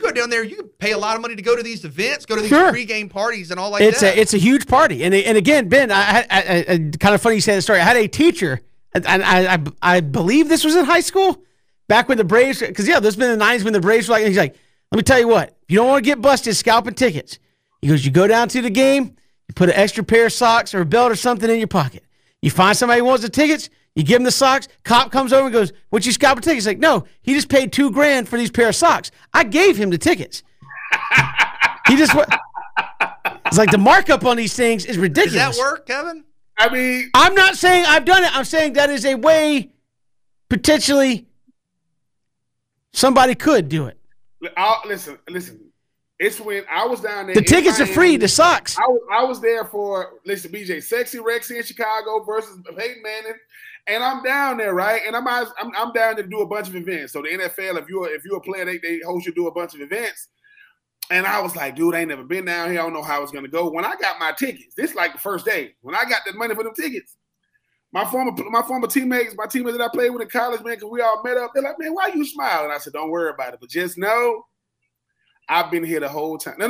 go down there, you pay a lot of money to go to these events, go to these pregame parties and all like that. It's a huge party. And again, Ben, I kind of funny you say the story. I had a teacher, and I believe this was in high school, back when the Braves, because there's been the 90s when the Braves were like, and he's like, let me tell you what, if you don't want to get busted scalping tickets, he goes, you go down to the game, you put an extra pair of socks or a belt or something in your pocket. You find somebody who wants the tickets, you give them the socks, cop comes over and goes, what you scalping tickets? He's like, no, he just paid $2,000 for these pair of socks. I gave him the tickets. He just went. It's like the markup on these things is ridiculous. Does that work, Kevin? I mean, I'm not saying I've done it. I'm saying that is a way potentially somebody could do it. Listen. It's when I was down there. The tickets are free. The socks. I was there for, listen, BJ, Sexy Rexy in Chicago versus Peyton Manning, and I'm down there, right? And I'm down to do a bunch of events. So the NFL, if you're a player, they host you do a bunch of events. And I was like, dude, I ain't never been down here. I don't know how it's gonna go. When I got my tickets, this is like the first day. When I got the money for them tickets, my former teammates that I played with in college, man, because we all met up. They're like, man, why you smiling? I said, don't worry about it, but just know, I've been here the whole time. No.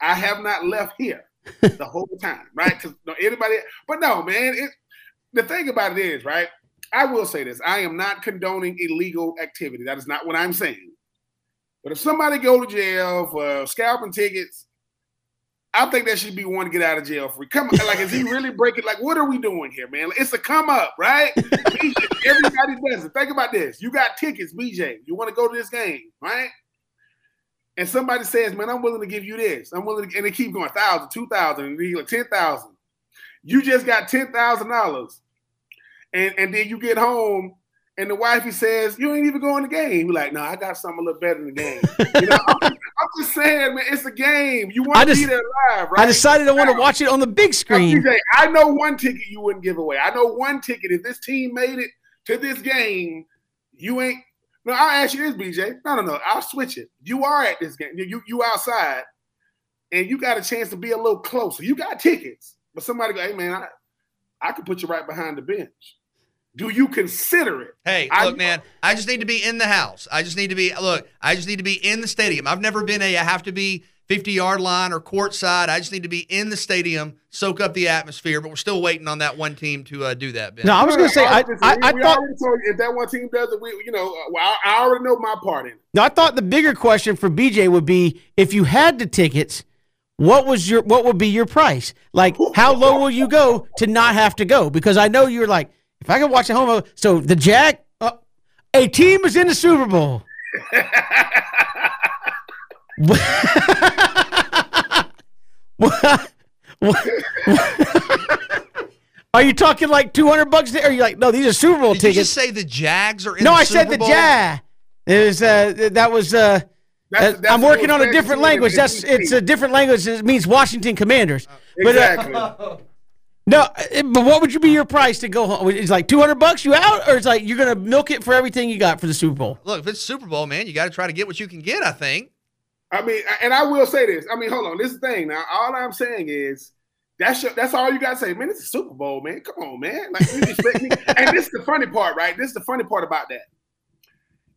I have not left here the whole time, right? Because anybody, but no, man. The thing about it is, right? I will say this: I am not condoning illegal activity. That is not what I'm saying. But if somebody go to jail for scalping tickets, I think that should be one to get out of jail free. Come on, like, is he really breaking? Like, what are we doing here, man? It's a come up, right? BJ, everybody does it. Think about this: you got tickets, BJ. You want to go to this game, right? And somebody says, man, I'm willing to give you this. And they keep going, 1,000, 2,000, and then like 10,000. You just got $10,000. And then you get home, and the wifey says, you ain't even going to the game. You're like, no, I got something a little better than the game. I'm just saying, man, it's a game. You want to be there live, right? I decided I want to watch it on the big screen. I know one ticket you wouldn't give away. I know one ticket. If this team made it to this game, you ain't. No, I'll ask you this, BJ. No. I'll switch it. You are at this game. You outside, and you got a chance to be a little closer. You got tickets, but somebody go, hey, man, I could put you right behind the bench. Do you consider it? Hey, look, man, I just need to be in the house. I just need to be in the stadium. I've never been I have to be 50-yard line or court side. I just need to be in the stadium, soak up the atmosphere, but we're still waiting on that one team to do that, Ben. No, I was going to say, I thought if that one team does it, I already know my part in it. No, I thought the bigger question for BJ would be, if you had the tickets, what would be your price? Like, how low will you go to not have to go? Because I know you're like, if I can watch at home, so the a team is in the Super Bowl. Are you talking like $200? Are you like, no, these are Super Bowl tickets? Did you just say the Jags are in the Super Bowl? No, I said the Jag. It was, that was, that's I'm working on a different language. It's a different language. It means Washington Commanders. Exactly. But what would your price to go home? It's like $200, you out? Or it's like you're going to milk it for everything you got for the Super Bowl? Look, if it's Super Bowl, man, you got to try to get what you can get, I think. I mean, and I will say this. I mean, hold on. This is the thing. Now, all I'm saying is that's all you got to say. Man, it's a Super Bowl, man. Come on, man. Like, you expect me? And this is the funny part, right? This is the funny part about that.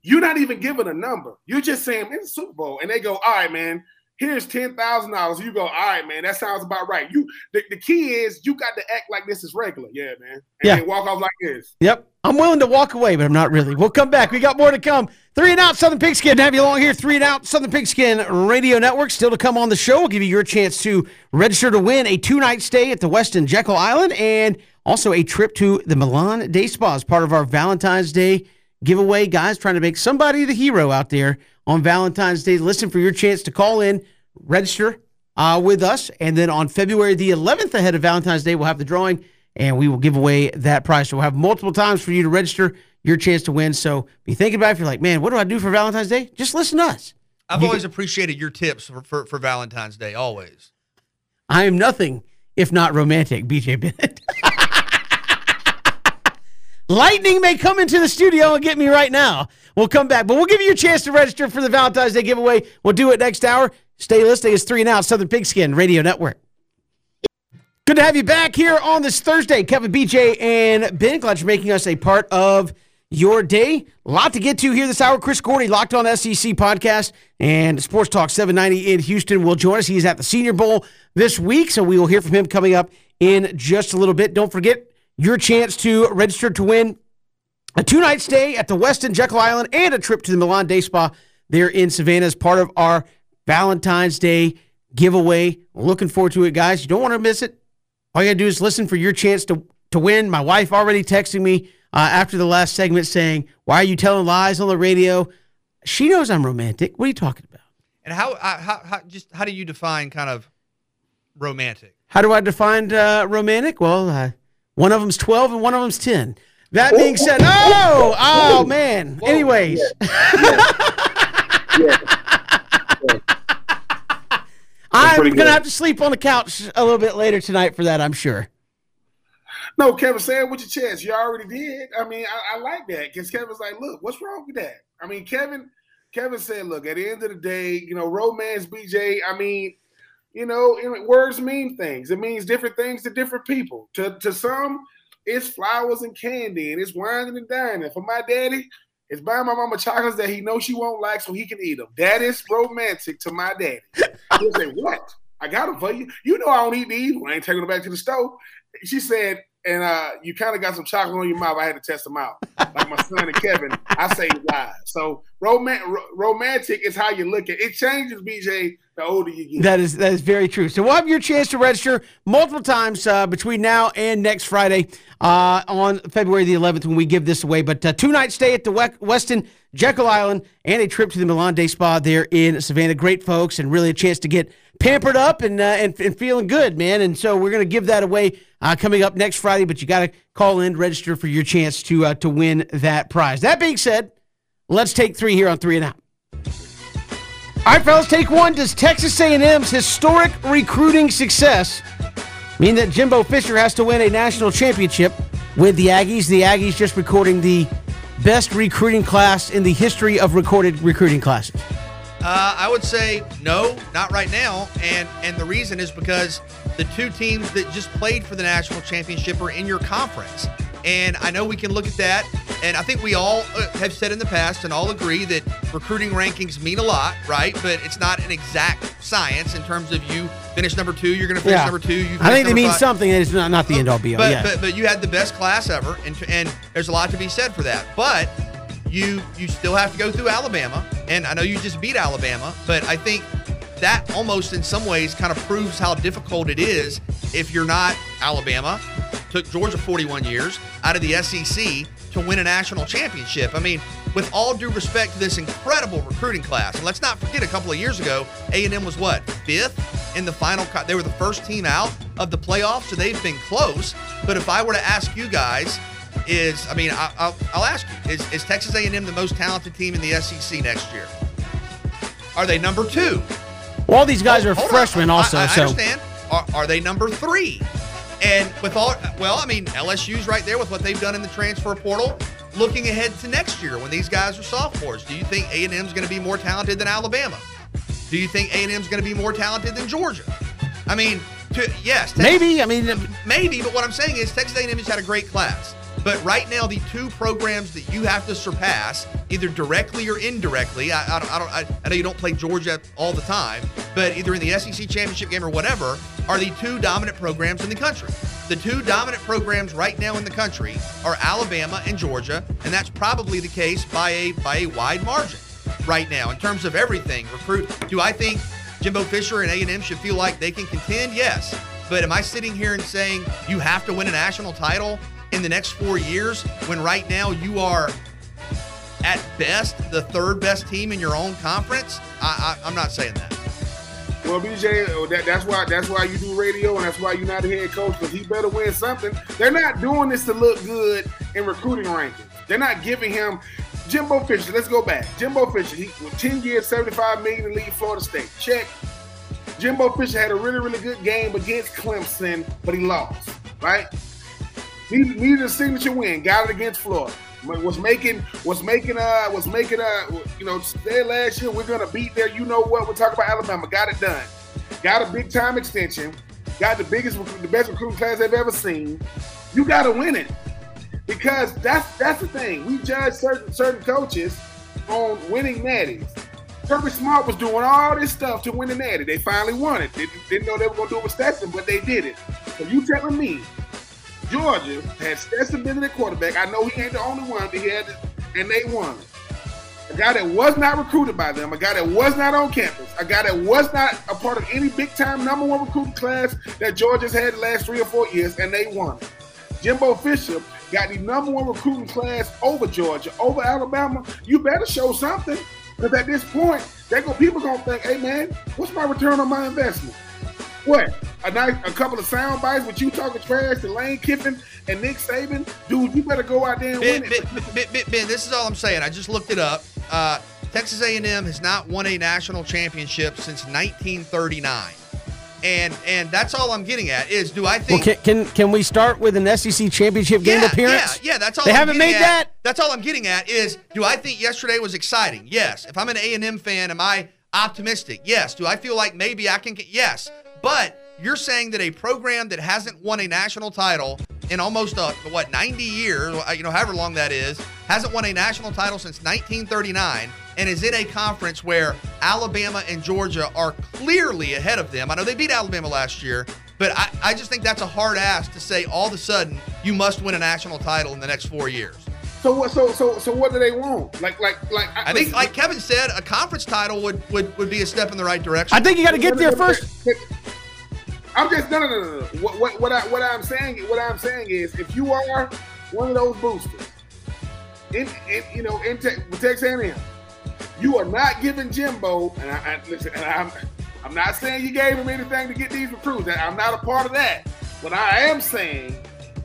You're not even giving a number. You're just saying, man, it's a Super Bowl. And they go, all right, man, here's $10,000. You go, all right, man, that sounds about right. The key is you got to act like this is regular. Yeah, man. And then walk off like this. Yep. I'm willing to walk away, but I'm not really. We'll come back. We got more to come. 3 and Out Southern Pigskin. Have you along here. 3 and Out Southern Pigskin Radio Network. Still to come on the show. We'll give you your chance to register to win a 2-night stay at the Westin Jekyll Island and also a trip to the Milan Day Spa as part of our Valentine's Day giveaway. Guys, trying to make somebody the hero out there on Valentine's Day. Listen for your chance to call in register with us. And then on February the 11th, ahead of Valentine's Day, we'll have the drawing, and we will give away that prize. So we'll have multiple times for you to register your chance to win. So be thinking about it. If you're like, man, what do I do for Valentine's Day? Just listen to us. I've always appreciated your tips for Valentine's Day, always. I am nothing if not romantic, BJ Bennett. Lightning may come into the studio and get me right now. We'll come back, but we'll give you a chance to register for the Valentine's Day giveaway. We'll do it next hour. Stay listening. It's 3 and Out, Southern Pigskin Radio Network. Good to have you back here on this Thursday. Kevin, BJ, and Ben, glad you're making us a part of your day. A lot to get to here this hour. Chris Gordy, Locked On SEC Podcast, and Sports Talk 790 in Houston will join us. He is at the Senior Bowl this week, so we will hear from him coming up in just a little bit. Don't forget your chance to register to win a two-night stay at the Westin Jekyll Island and a trip to the Milan Day Spa there in Savannah as part of our Valentine's Day giveaway. Looking forward to it, guys. You don't want to miss it. All you got to do is listen for your chance to win. My wife already texting me after the last segment saying, why are you telling lies on the radio? She knows I'm romantic. What are you talking about? And how do you define kind of romantic? How do I define romantic? Well, one of them's 12 and one of them's 10. That being said, oh man. Whoa, anyways. Yeah. I'm going to have to sleep on the couch a little bit later tonight for that, I'm sure. No, Kevin said, "What's your chance? You already did." I mean, I like that because Kevin's like, "Look, what's wrong with that?" I mean, Kevin said, "Look, at the end of the day, you know, romance, BJ. I mean, you know, words mean things. It means different things to different people. To some, it's flowers and candy, and it's wine and dining. For my daddy, it's buying my mama chocolates that he knows she won't like so he can eat them. That is romantic to my daddy." He'll say, "What? I got them for you. You know I don't eat these. I ain't taking them back to the store." She said, "And you kind of got some chocolate on your mouth. I had to test them out." Like my son and Kevin, I say lies. So romantic is how you look at it. It changes, BJ, the older you get. That is very true. So we'll have your chance to register multiple times between now and next Friday on February the 11th when we give this away. But two-night stay at the Westin Jekyll Island and a trip to the Milan Day Spa there in Savannah. Great folks, and really a chance to get pampered up and feeling good, man. And so we're going to give that away coming up next Friday, but you got to call in, register for your chance to win that prize. That being said, let's take three here on 3 and Out. All right, fellas, take one. Does Texas A&M's historic recruiting success mean that Jimbo Fisher has to win a national championship with the Aggies? The Aggies just recording the best recruiting class in the history of recorded recruiting classes. I would say no, not right now, and the reason is because the two teams that just played for the national championship are in your conference, and I know we can look at that, and I think we all have said in the past and all agree that recruiting rankings mean a lot, right? But it's not an exact science in terms of you finish number two, you're going to finish number two. You I think it means something that is not the end-all be-all. But you had the best class ever, and there's a lot to be said for that, but you still have to go through Alabama, and I know you just beat Alabama, but I think that almost in some ways kind of proves how difficult it is if you're not Alabama, took Georgia 41 years out of the SEC to win a national championship. I mean, with all due respect to this incredible recruiting class, and let's not forget a couple of years ago, A&M was what, 5th in the final? They were the first team out of the playoffs, so they've been close, but if I were to ask you guys, I'll ask you, is Texas A&M the most talented team in the SEC next year? Are they number 2? Well, all these guys are freshmen also. I understand. Are they number 3? And with all, well, I mean, LSU's right there with what they've done in the transfer portal. Looking ahead to next year when these guys are sophomores, do you think A&M's going to be more talented than Alabama? Do you think A&M's going to be more talented than Georgia? I mean, yes. Maybe, but what I'm saying is Texas A&M has had a great class. But right now, the two programs that you have to surpass, either directly or indirectly, I know you don't play Georgia all the time, but either in the SEC championship game or whatever, are the two dominant programs in the country. The two dominant programs right now in the country are Alabama and Georgia, and that's probably the case by a wide margin right now in terms of everything. Do I think Jimbo Fisher and A&M should feel like they can contend? Yes. But am I sitting here and saying you have to win a national title in the next 4 years when right now you are at best the 3rd best team in your own conference? I'm not saying that. Well, BJ, that's why you do radio, and that's why you're not a head coach, because he better win something. They're not doing this to look good in recruiting rankings. They're not giving him Jimbo Fisher. Let's go back. Jimbo Fisher, he was 10 years, $75 million to leave Florida State. Check. Jimbo Fisher had a really, really good game against Clemson, but he lost, right? Needed a signature win. Got it against Florida. Said last year, we're going to beat there. You know what? We're talking about Alabama. Got it done. Got a big-time extension. Got the best recruiting class they've ever seen. You got to win it. Because that's the thing. We judge certain coaches on winning natties. Kirby Smart was doing all this stuff to win the natty. They finally won it. They didn't know they were going to do it with Stetson, but they did it. So you telling me Georgia had Stetson been their quarterback? I know he ain't the only one, but he had it, and they won it. A guy that was not recruited by them, a guy that was not on campus, a guy that was not a part of any big-time number one recruiting class that Georgia's had the last 3 or 4 years, and they won it. Jimbo Fisher got the number one recruiting class over Georgia, over Alabama. You better show something, because at this point, people going to think, hey, man, what's my return on my investment? What? A couple of sound bites with you talking trash to Lane Kiffin and Nick Saban? Dude, you better go out there and win it. Ben, this is all I'm saying. I just looked it up. Texas A&M has not won a national championship since 1939. And that's all I'm getting at is, do I think... Well, can we start with an SEC championship game appearance? Yeah, that's all I'm getting at. They haven't made that? That's all I'm getting at is, do I think yesterday was exciting? Yes. If I'm an A&M fan, am I optimistic? Yes. Do I feel like maybe I can get... Yes. But you're saying that a program that hasn't won a national title in almost, 90 years, however long that is, hasn't won a national title since 1939... and is in a conference where Alabama and Georgia are clearly ahead of them. I know they beat Alabama last year, but I just think that's a hard ask to say all of a sudden you must win a national title in the next 4 years. So what do they want? I think Kevin said, a conference title would be a step in the right direction. I think you got to get there first. I'm just no. What I'm saying is, if you are one of those boosters in Texas A&M, you are not giving Jimbo, I'm not saying you gave him anything to get these recruits. I'm not a part of that. But I am saying,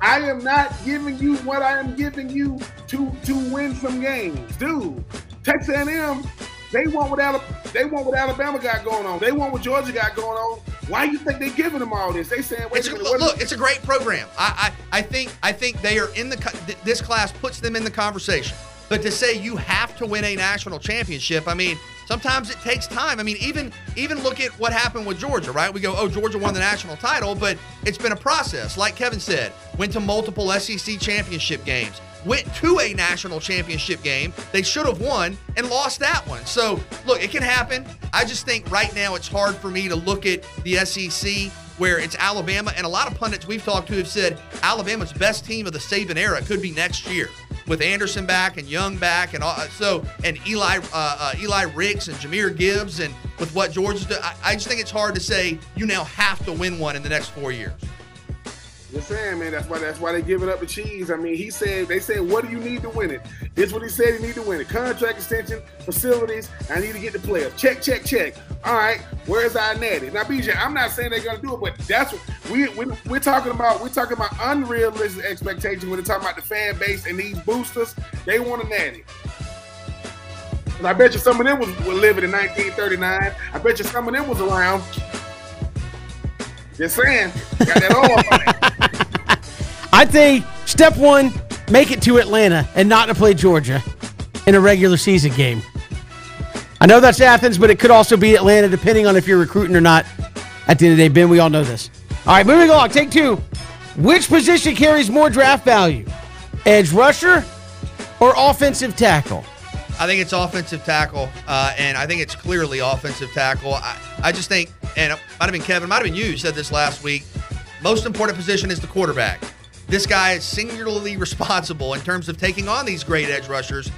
I am not giving you what I am giving you to win some games. Dude, Texas A&M, they want what Alabama got going on. They want what Georgia got going on. Why do you think they're giving them all this? They saying, look, it's a great program. I think they are in this class puts them in the conversation. But to say you have to win a national championship, I mean, sometimes it takes time. I mean, even look at what happened with Georgia, right? We go, oh, Georgia won the national title, but it's been a process. Like Kevin said, went to multiple SEC championship games, went to a national championship game they should have won and lost that one. So, look, it can happen. I just think right now it's hard for me to look at the SEC where it's Alabama, and a lot of pundits we've talked to have said Alabama's best team of the Saban era could be next year, with Anderson back and Young back and all, Eli Ricks and Jahmyr Gibbs, and with what Georgia's doing, I just think it's hard to say you now have to win one in the next 4 years. Just saying, man, that's why they give it up to Cheese. I mean, they said, what do you need to win it? This is what he said he need to win it. Contract extension, facilities, I need to get the players. Check. All right, where's our natty? Now, BJ, I'm not saying they're gonna do it, but that's what we're talking about. We're talking about unrealistic expectations when they're talking about the fan base and these boosters. They want a natty. And I bet you some of them were living in 1939. I bet you some of them was around. Just saying, got that all on it. I'd say step one, make it to Atlanta and not to play Georgia in a regular season game. I know that's Athens, but it could also be Atlanta, depending on if you're recruiting or not. At the end of the day, Ben, we all know this. All right, moving along. Take two. Which position carries more draft value? Edge rusher or offensive tackle? I think it's offensive tackle, and I think it's clearly offensive tackle. I just think, and it might have been Kevin, might have been you said this last week, most important position is the quarterback. This guy is singularly responsible in terms of taking on these great edge rushers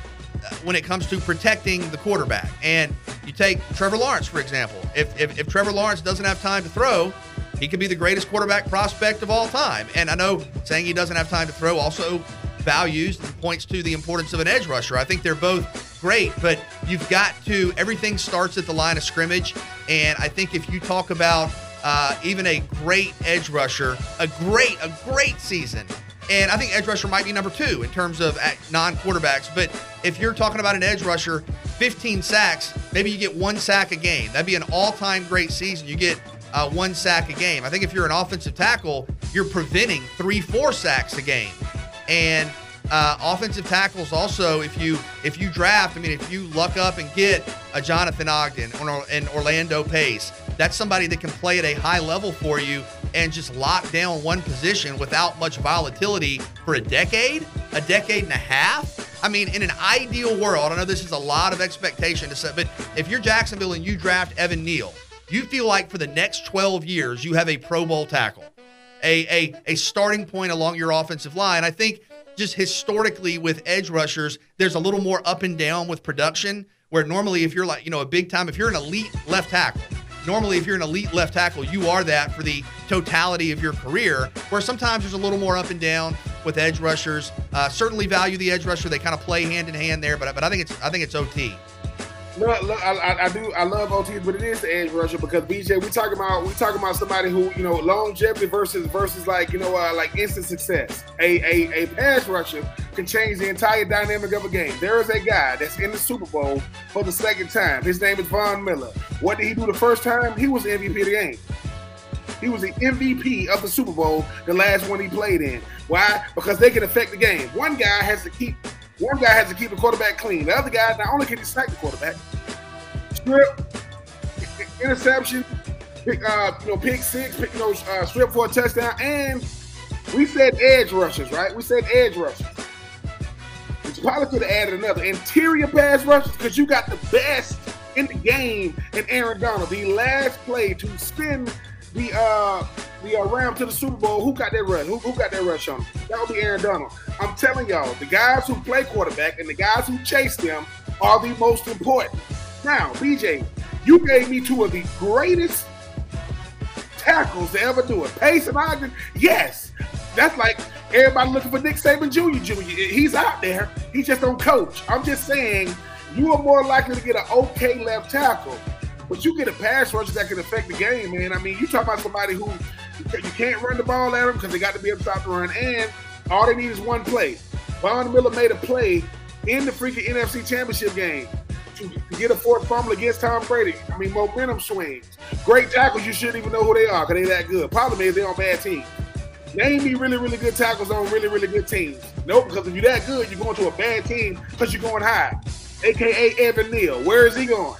when it comes to protecting the quarterback. And you take Trevor Lawrence, for example. If Trevor Lawrence doesn't have time to throw, he could be the greatest quarterback prospect of all time. And I know saying he doesn't have time to throw also values and points to the importance of an edge rusher. I think they're both great, but everything starts at the line of scrimmage, And I think if you talk about even a great edge rusher, a great season, and I think edge rusher might be number two in terms of non-quarterbacks. But if you're talking about an edge rusher, 15 sacks, maybe you get one sack a game. That'd be an all-time great season. You get one sack a game. I think if you're an offensive tackle, you're preventing 3-4 sacks a game. And offensive tackles also, if you draft, I mean, if you luck up and get a Jonathan Ogden or an Orlando Pace, that's somebody that can play at a high level for you and just lock down one position without much volatility for a decade and a half. I mean, in an ideal world, I know this is a lot of expectation to set, but if you're Jacksonville and you draft Evan Neal, you feel like for the next 12 years you have a Pro Bowl tackle, a starting point along your offensive line. I think just historically with edge rushers, there's a little more up and down with production, where normally if you're like, you know, a big time, if you're an elite left tackle, normally if you're an elite left tackle, you are that for the totality of your career, where sometimes there's a little more up and down with edge rushers. Certainly value the edge rusher. They kind of play hand in hand there, but I think it's OT. No, I do. I love OTs, but it is the edge rusher because BJ, we talking about somebody who, you know, longevity versus like, you know, like instant success. A pass rusher can change the entire dynamic of a game. There is a guy that's in the Super Bowl for the second time. His name is Von Miller. What did he do the first time? He was the MVP of the game. He was the MVP of the Super Bowl, the last one he played in. Why? Because they can affect the game. One guy has to keep the quarterback clean. The other guy, not only can he sack the quarterback, strip, interception, pick six, strip for a touchdown. And we said edge rushers, right? Which probably could have added another interior pass rushers, because you got the best in the game in Aaron Donald. The last play to spin the Rams to the Super Bowl, who got that run? Who got that rush on him? That would be Aaron Donald. I'm telling y'all, the guys who play quarterback and the guys who chase them are the most important. Now, BJ, you gave me two of the greatest tackles to ever do it. Pace and Ogden, yes. That's like everybody looking for Nick Saban Jr. He's out there. He just don't coach. I'm just saying, you are more likely to get an okay left tackle. But you get a pass rusher that can affect the game, man. I mean, you talk about somebody who you can't run the ball at them because they got to be able to stop the run, and all they need is one play. Von Miller made a play in the freaking NFC Championship game to get a fourth fumble against Tom Brady. I mean, momentum swings. Great tackles, you shouldn't even know who they are because they're that good. Problem is, they're on bad teams. Name me really, really good tackles on really, really good teams. Nope, because if you're that good, you're going to a bad team because you're going high, a.k.a. Evan Neal. Where is he going?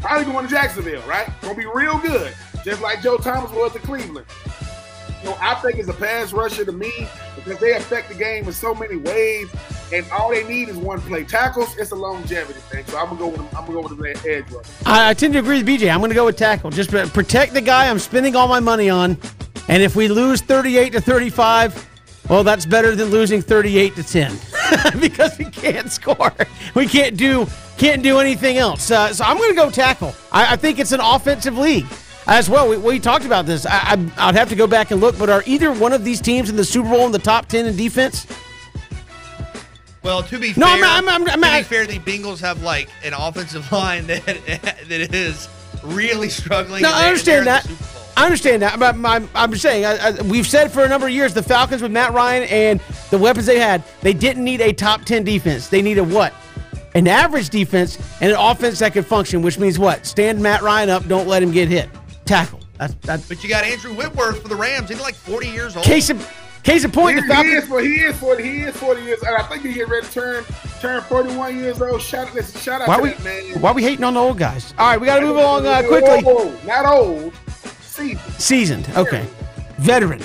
Probably going to Jacksonville, right? Going to be real good, just like Joe Thomas was to Cleveland. You know, I think it's a pass rusher to me because they affect the game in so many ways, and all they need is one play. Tackles, it's a longevity thing, so I'm gonna go with the edge rusher. I tend to agree with BJ. I'm gonna go with tackle. Just protect the guy I'm spending all my money on, and if we lose 38-35, well, that's better than losing 38-10 because we can't score. We can't do anything else. So I'm going to go tackle. I think it's an offensive league as well. We talked about this. I'd have to go back and look, but are either one of these teams in the Super Bowl in the top 10 in defense? Well, to be fair, the Bengals have like an offensive line that is really struggling. No, I understand that. I understand that, but I'm just saying, we've said for a number of years, the Falcons with Matt Ryan and the weapons they had, they didn't need a top 10 defense. They needed what? An average defense and an offense that could function, which means what? Stand Matt Ryan up, don't let him get hit. Tackle. But you got Andrew Whitworth for the Rams. He's like 40 years old. Case in point, the Falcons. He is 40 years old. I think he get ready to turn 41 years old. Shout out to that, man. Why are we hating on the old guys? All right, we got to move along quickly. Old, not old. Seasoned. Okay. Veteran.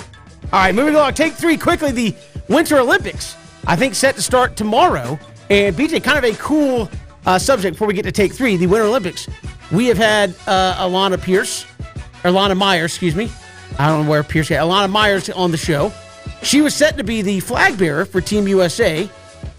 All right, moving along. Take three quickly. The Winter Olympics, I think, set to start tomorrow. And, BJ, kind of a cool subject before we get to take three, the Winter Olympics. We have had Alana Myers on the show. She was set to be the flag bearer for Team USA,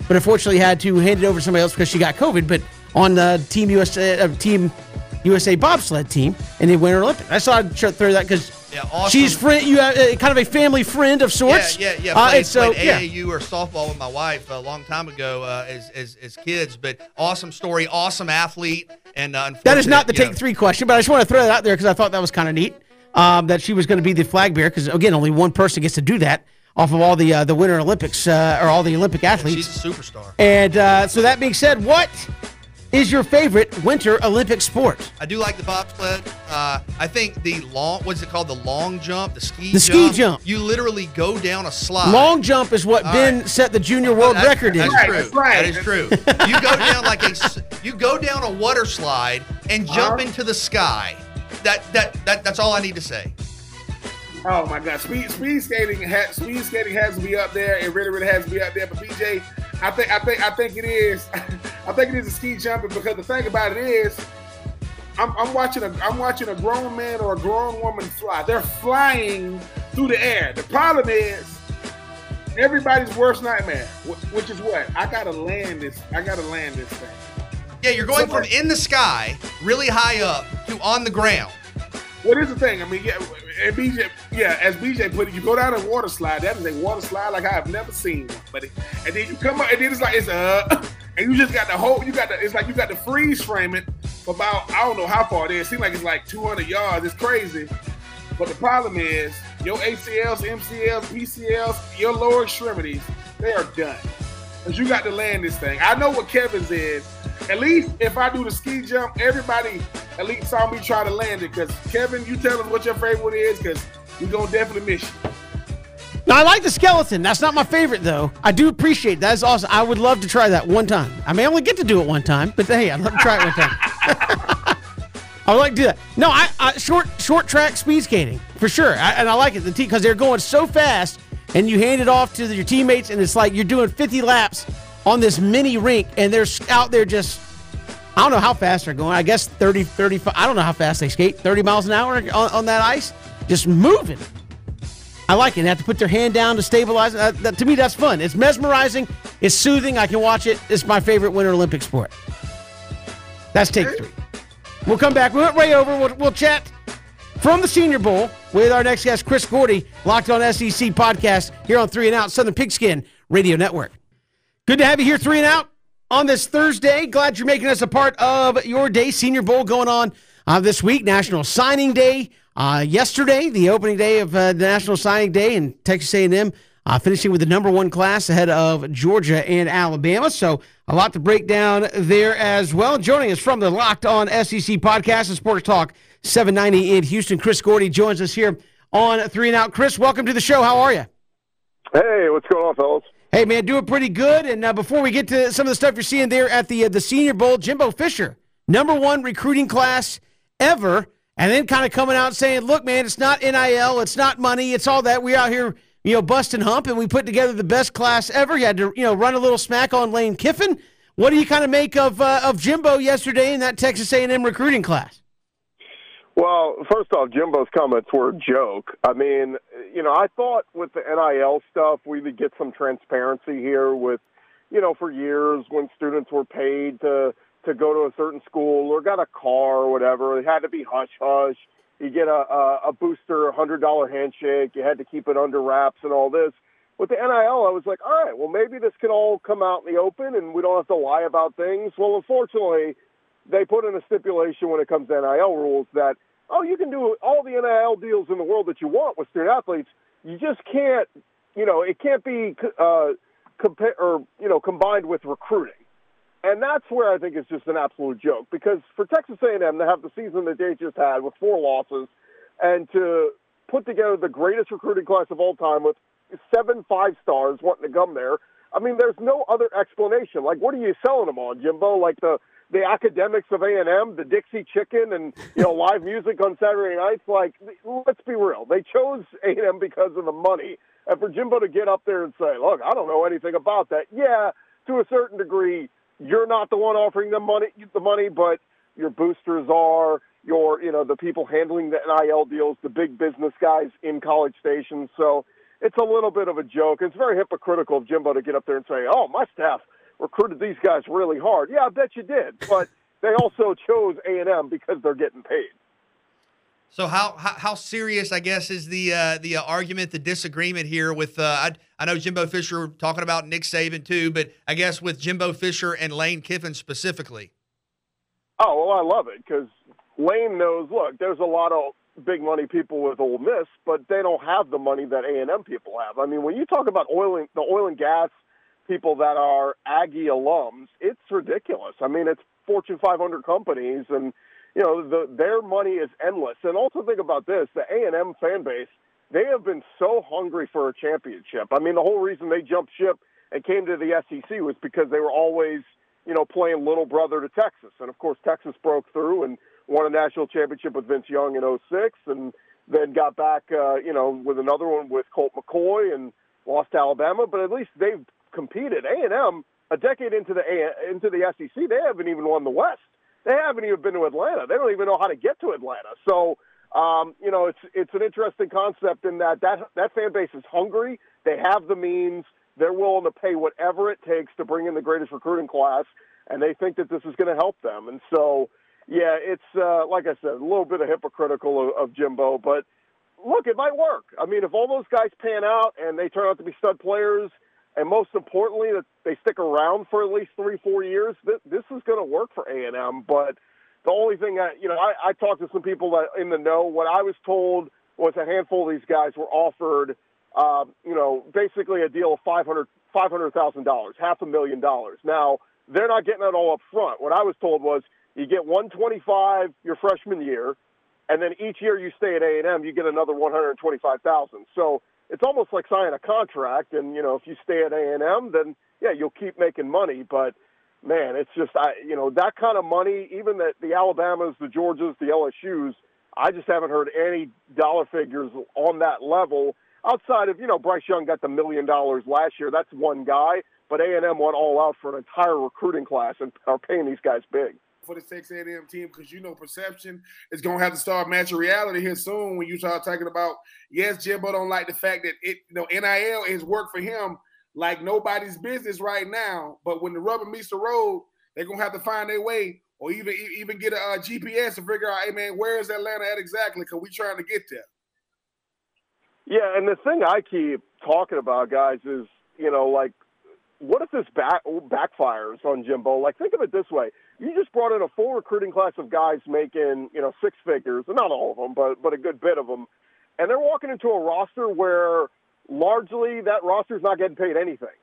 but unfortunately had to hand it over to somebody else because she got COVID. But on the Team USA bobsled team in the Winter Olympics. I saw I'd throw that because Yeah, awesome. She's friend, you have, kind of a family friend of sorts. Yeah. Played AAU or softball with my wife a long time ago as kids. But awesome story, awesome athlete. And that is not the take three question, but I just want to throw that out there because I thought that was kind of neat that she was going to be the flag bearer because, again, only one person gets to do that off of all the Winter Olympics or all the Olympic athletes. Yeah, she's a superstar. And so that being said, what is your favorite Winter Olympic sport? I do like the bobsled. I think the long, what's it called? The long jump, the ski jump. The ski jump. You literally go down a slide. Long jump is what set the junior world record in. That's true. You go down you go down a water slide and jump into the sky. That's all I need to say. Oh my God, speed skating has to be up there. It really, really has to be up there. But BJ, I think it is. I think it is a ski jumping because the thing about it is, I'm watching a grown man or a grown woman fly. They're flying through the air. The problem is everybody's worst nightmare, which is what? I gotta land this thing. Yeah, you're going from in the sky, really high up, to on the ground. What is the thing? I mean, yeah, and BJ, as BJ put it, you go down a water slide. That is a water slide like I have never seen one. But and then you come up, and then it's like and you just got the whole, it's like you got to freeze frame it for about, I don't know how far it is. It seems like it's like 200 yards. It's crazy. But the problem is your ACLs, MCLs, PCLs, your lower extremities, they are done. Because you got to land this thing. I know what Kevin's is. At least if I do the ski jump, everybody at least saw me try to land it. Because, Kevin, you tell them what your favorite is because we're going to definitely miss you. Now, I like the skeleton. That's not my favorite, though. I do appreciate it. That is awesome. I would love to try that one time. I may only get to do it one time, but, hey, I'd love to try it one time. I would like to do that. No, short track speed skating, for sure. I like it because they're going so fast, and you hand it off to your teammates, and it's like you're doing 50 laps on this mini rink, and they're out there just, I don't know how fast they're going. I guess 30, 35, I don't know how fast they skate, 30 miles an hour on that ice, just moving. I like it. They have to put their hand down to stabilize it. To me, that's fun. It's mesmerizing. It's soothing. I can watch it. It's my favorite Winter Olympic sport. That's take three. We'll come back. We went way over. We'll chat from the Senior Bowl with our next guest, Chris Gordy, Locked On SEC Podcast here on 3 and Out, Southern Pigskin Radio Network. Good to have you here, 3 and Out, on this Thursday. Glad you're making us a part of your day. Senior Bowl going on this week. National Signing Day yesterday, the opening day of the National Signing Day, and Texas A&M finishing with the #1 class ahead of Georgia and Alabama. So a lot to break down there as well. Joining us from the Locked On SEC Podcast and Sports Talk 790 in Houston, Chris Gordy joins us here on 3 and Out. Chris, welcome to the show. How are you? Hey, what's going on, fellas? Hey, man, doing pretty good. And before we get to some of the stuff you're seeing there at the Senior Bowl, Jimbo Fisher, #1 recruiting class ever, and then kind of coming out saying, look, man, it's not NIL, it's not money, it's all that. We're out here, busting hump, and we put together the best class ever. You had to, run a little smack on Lane Kiffin. What do you kind of make of Jimbo yesterday in that Texas A&M recruiting class? Well, first off, Jimbo's comments were a joke. I mean, I thought with the NIL stuff we would get some transparency here with, for years when students were paid to go to a certain school or got a car or whatever, it had to be hush-hush. You get a booster, $100 handshake. You had to keep it under wraps and all this. With the NIL, I was like, all right, well, maybe this can all come out in the open and we don't have to lie about things. Well, unfortunately, they put in a stipulation when it comes to NIL rules that, you can do all the NIL deals in the world that you want with student-athletes. You just can't, it can't be combined with recruiting. And that's where I think it's just an absolute joke because for Texas A&M to have the season that they just had with 4 losses and to put together the greatest recruiting class of all time with 7 5-stars wanting to come there, I mean, there's no other explanation. Like, what are you selling them on, Jimbo? Like the academics of A&M, the Dixie Chicken, and live music on Saturday nights. Like, let's be real, they chose A&M because of the money. And for Jimbo to get up there and say, "Look, I don't know anything about that." Yeah, to a certain degree, you're not the one offering them the money, but your boosters are, the people handling the NIL deals, the big business guys in college stations. So it's a little bit of a joke. It's very hypocritical of Jimbo to get up there and say, "Oh, my staff recruited these guys really hard." Yeah, I bet you did. But they also chose A&M because they're getting paid. So how serious, I guess, is the argument, the disagreement here with I know Jimbo Fisher talking about Nick Saban too, but I guess with Jimbo Fisher and Lane Kiffin specifically. Oh, well, I love it because Lane knows, look, there's a lot of big money people with Ole Miss, but they don't have the money that A&M people have. I mean, when you talk about oil and gas people that are Aggie alums, it's ridiculous. I mean, it's Fortune 500 companies, and you know, their money is endless. And also think about this, the A&M fan base, they have been so hungry for a championship. I mean, the whole reason they jumped ship and came to the SEC was because they were always, you know, playing little brother to Texas. And, of course, Texas broke through and won a national championship with Vince Young in 2006 and then got back, you know, with another one with Colt McCoy and lost to Alabama. But at least they've competed. A&M, a decade into the SEC, they haven't even won the West. They haven't even been to Atlanta. They don't even know how to get to Atlanta. So, you know, it's an interesting concept in that fan base is hungry. They have the means. They're willing to pay whatever it takes to bring in the greatest recruiting class, and they think that this is going to help them. And so, yeah, it's, like I said, a little bit of hypocritical of Jimbo. But, look, it might work. I mean, if all those guys pan out and they turn out to be stud players, and most importantly, that they stick around for at least 3-4 years. This is going to work for A&M. But the only thing, I talked to some people that in the know. What I was told was a handful of these guys were offered, you know, basically a deal of $500,000, $500,000. Now they're not getting it all up front. What I was told was you get $125,000 your freshman year, and then each year you stay at A&M, you get another $125,000. So it's almost like signing a contract, and, you know, if you stay at A&M, then, yeah, you'll keep making money. But, man, it's just, you know, that kind of money, even the Alabamas, the Georgias, the LSUs, I just haven't heard any dollar figures on that level outside of, you know, Bryce Young got the $1 million last year. That's one guy. But A&M went all out for an entire recruiting class and are paying these guys big. For the Texas A&M team, because you know perception is going to have to start matching reality here soon when you start talking about, yes, Jimbo don't like the fact that NIL is work for him like nobody's business right now, but when the rubber meets the road, they're going to have to find their way or even get a GPS to figure out, hey, man, where is Atlanta at exactly because we're trying to get there. Yeah, and the thing I keep talking about, guys, is, you know, like, what if this backfires on Jimbo? Like, think of it this way. You just brought in a full recruiting class of guys making, you know, six figures, not all of them, but a good bit of them. And they're walking into a roster where largely that roster's not getting paid anything.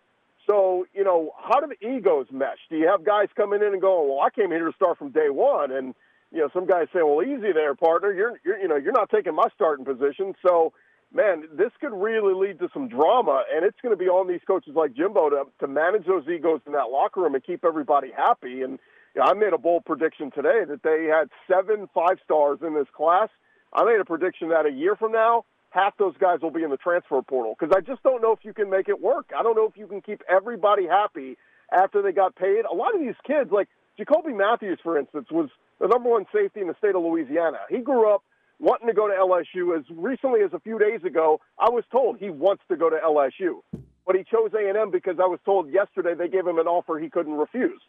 So, you know, how do the egos mesh? Do you have guys coming in and going, well, I came here to start from day one. And, you know, some guys say, well, easy there, partner. You're not taking my starting position. So, man, this could really lead to some drama, and it's going to be on these coaches like Jimbo to manage those egos in that locker room and keep everybody happy. And you know, I made a bold prediction today that they had 7 5-stars in this class. I made a prediction that a year from now, half those guys will be in the transfer portal because I just don't know if you can make it work. I don't know if you can keep everybody happy after they got paid. A lot of these kids, like Jacoby Matthews, for instance, was the #1 safety in the state of Louisiana. He grew up wanting to go to LSU. As recently as a few days ago, I was told he wants to go to LSU. But he chose A&M because I was told yesterday they gave him an offer he couldn't refuse.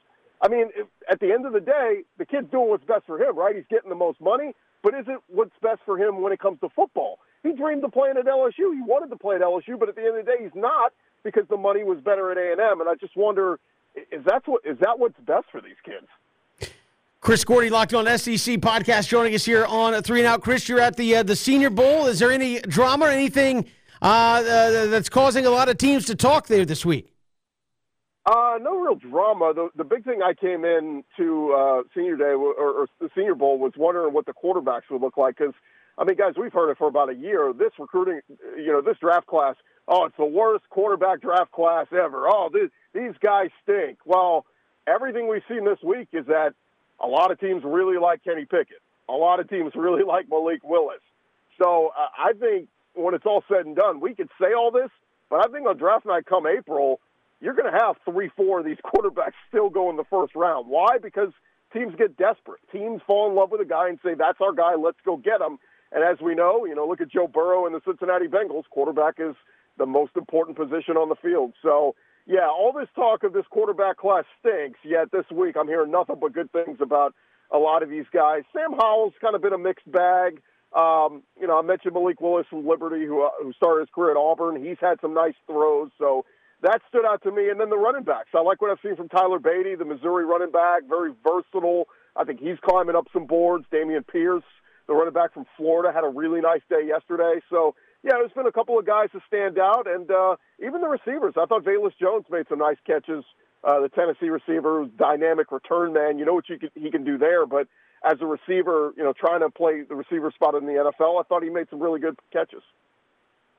I mean, at the end of the day, the kid's doing what's best for him, right? He's getting the most money, but is it what's best for him when it comes to football? He dreamed of playing at LSU. He wanted to play at LSU, but at the end of the day, he's not because the money was better at A&M. And I just wonder, is that what's best for these kids? Chris Gordy, Locked On SEC Podcast, joining us here on 3 and Out. Chris, you're at the Senior Bowl. Is there any drama, anything that's causing a lot of teams to talk there this week? No real drama. The big thing I came in to Senior Day or the Senior Bowl was wondering what the quarterbacks would look like because, I mean, guys, we've heard it for about a year. This recruiting, you know, this draft class, oh, it's the worst quarterback draft class ever. Oh, these guys stink. Well, everything we've seen this week is that a lot of teams really like Kenny Pickett. A lot of teams really like Malik Willis. So I think when it's all said and done, we could say all this, but I think on draft night come April, you're going to have 3-4 of these quarterbacks still go in the first round. Why? Because teams get desperate. Teams fall in love with a guy and say, that's our guy, let's go get him. And as we know, you know, look at Joe Burrow and the Cincinnati Bengals. Quarterback is the most important position on the field. So yeah, all this talk of this quarterback class stinks, yet this week I'm hearing nothing but good things about a lot of these guys. Sam Howell's kind of been a mixed bag. I mentioned Malik Willis from Liberty, who started his career at Auburn. He's had some nice throws, so that stood out to me. And then the running backs. I like what I've seen from Tyler Beatty, the Missouri running back, very versatile. I think he's climbing up some boards. Damian Pierce, the running back from Florida, had a really nice day yesterday. So, yeah, there's been a couple of guys that stand out. And even the receivers. I thought Velus Jones made some nice catches. The Tennessee receiver, dynamic return man. You know what he can do there, but as a receiver, trying to play the receiver spot in the NFL, I thought he made some really good catches.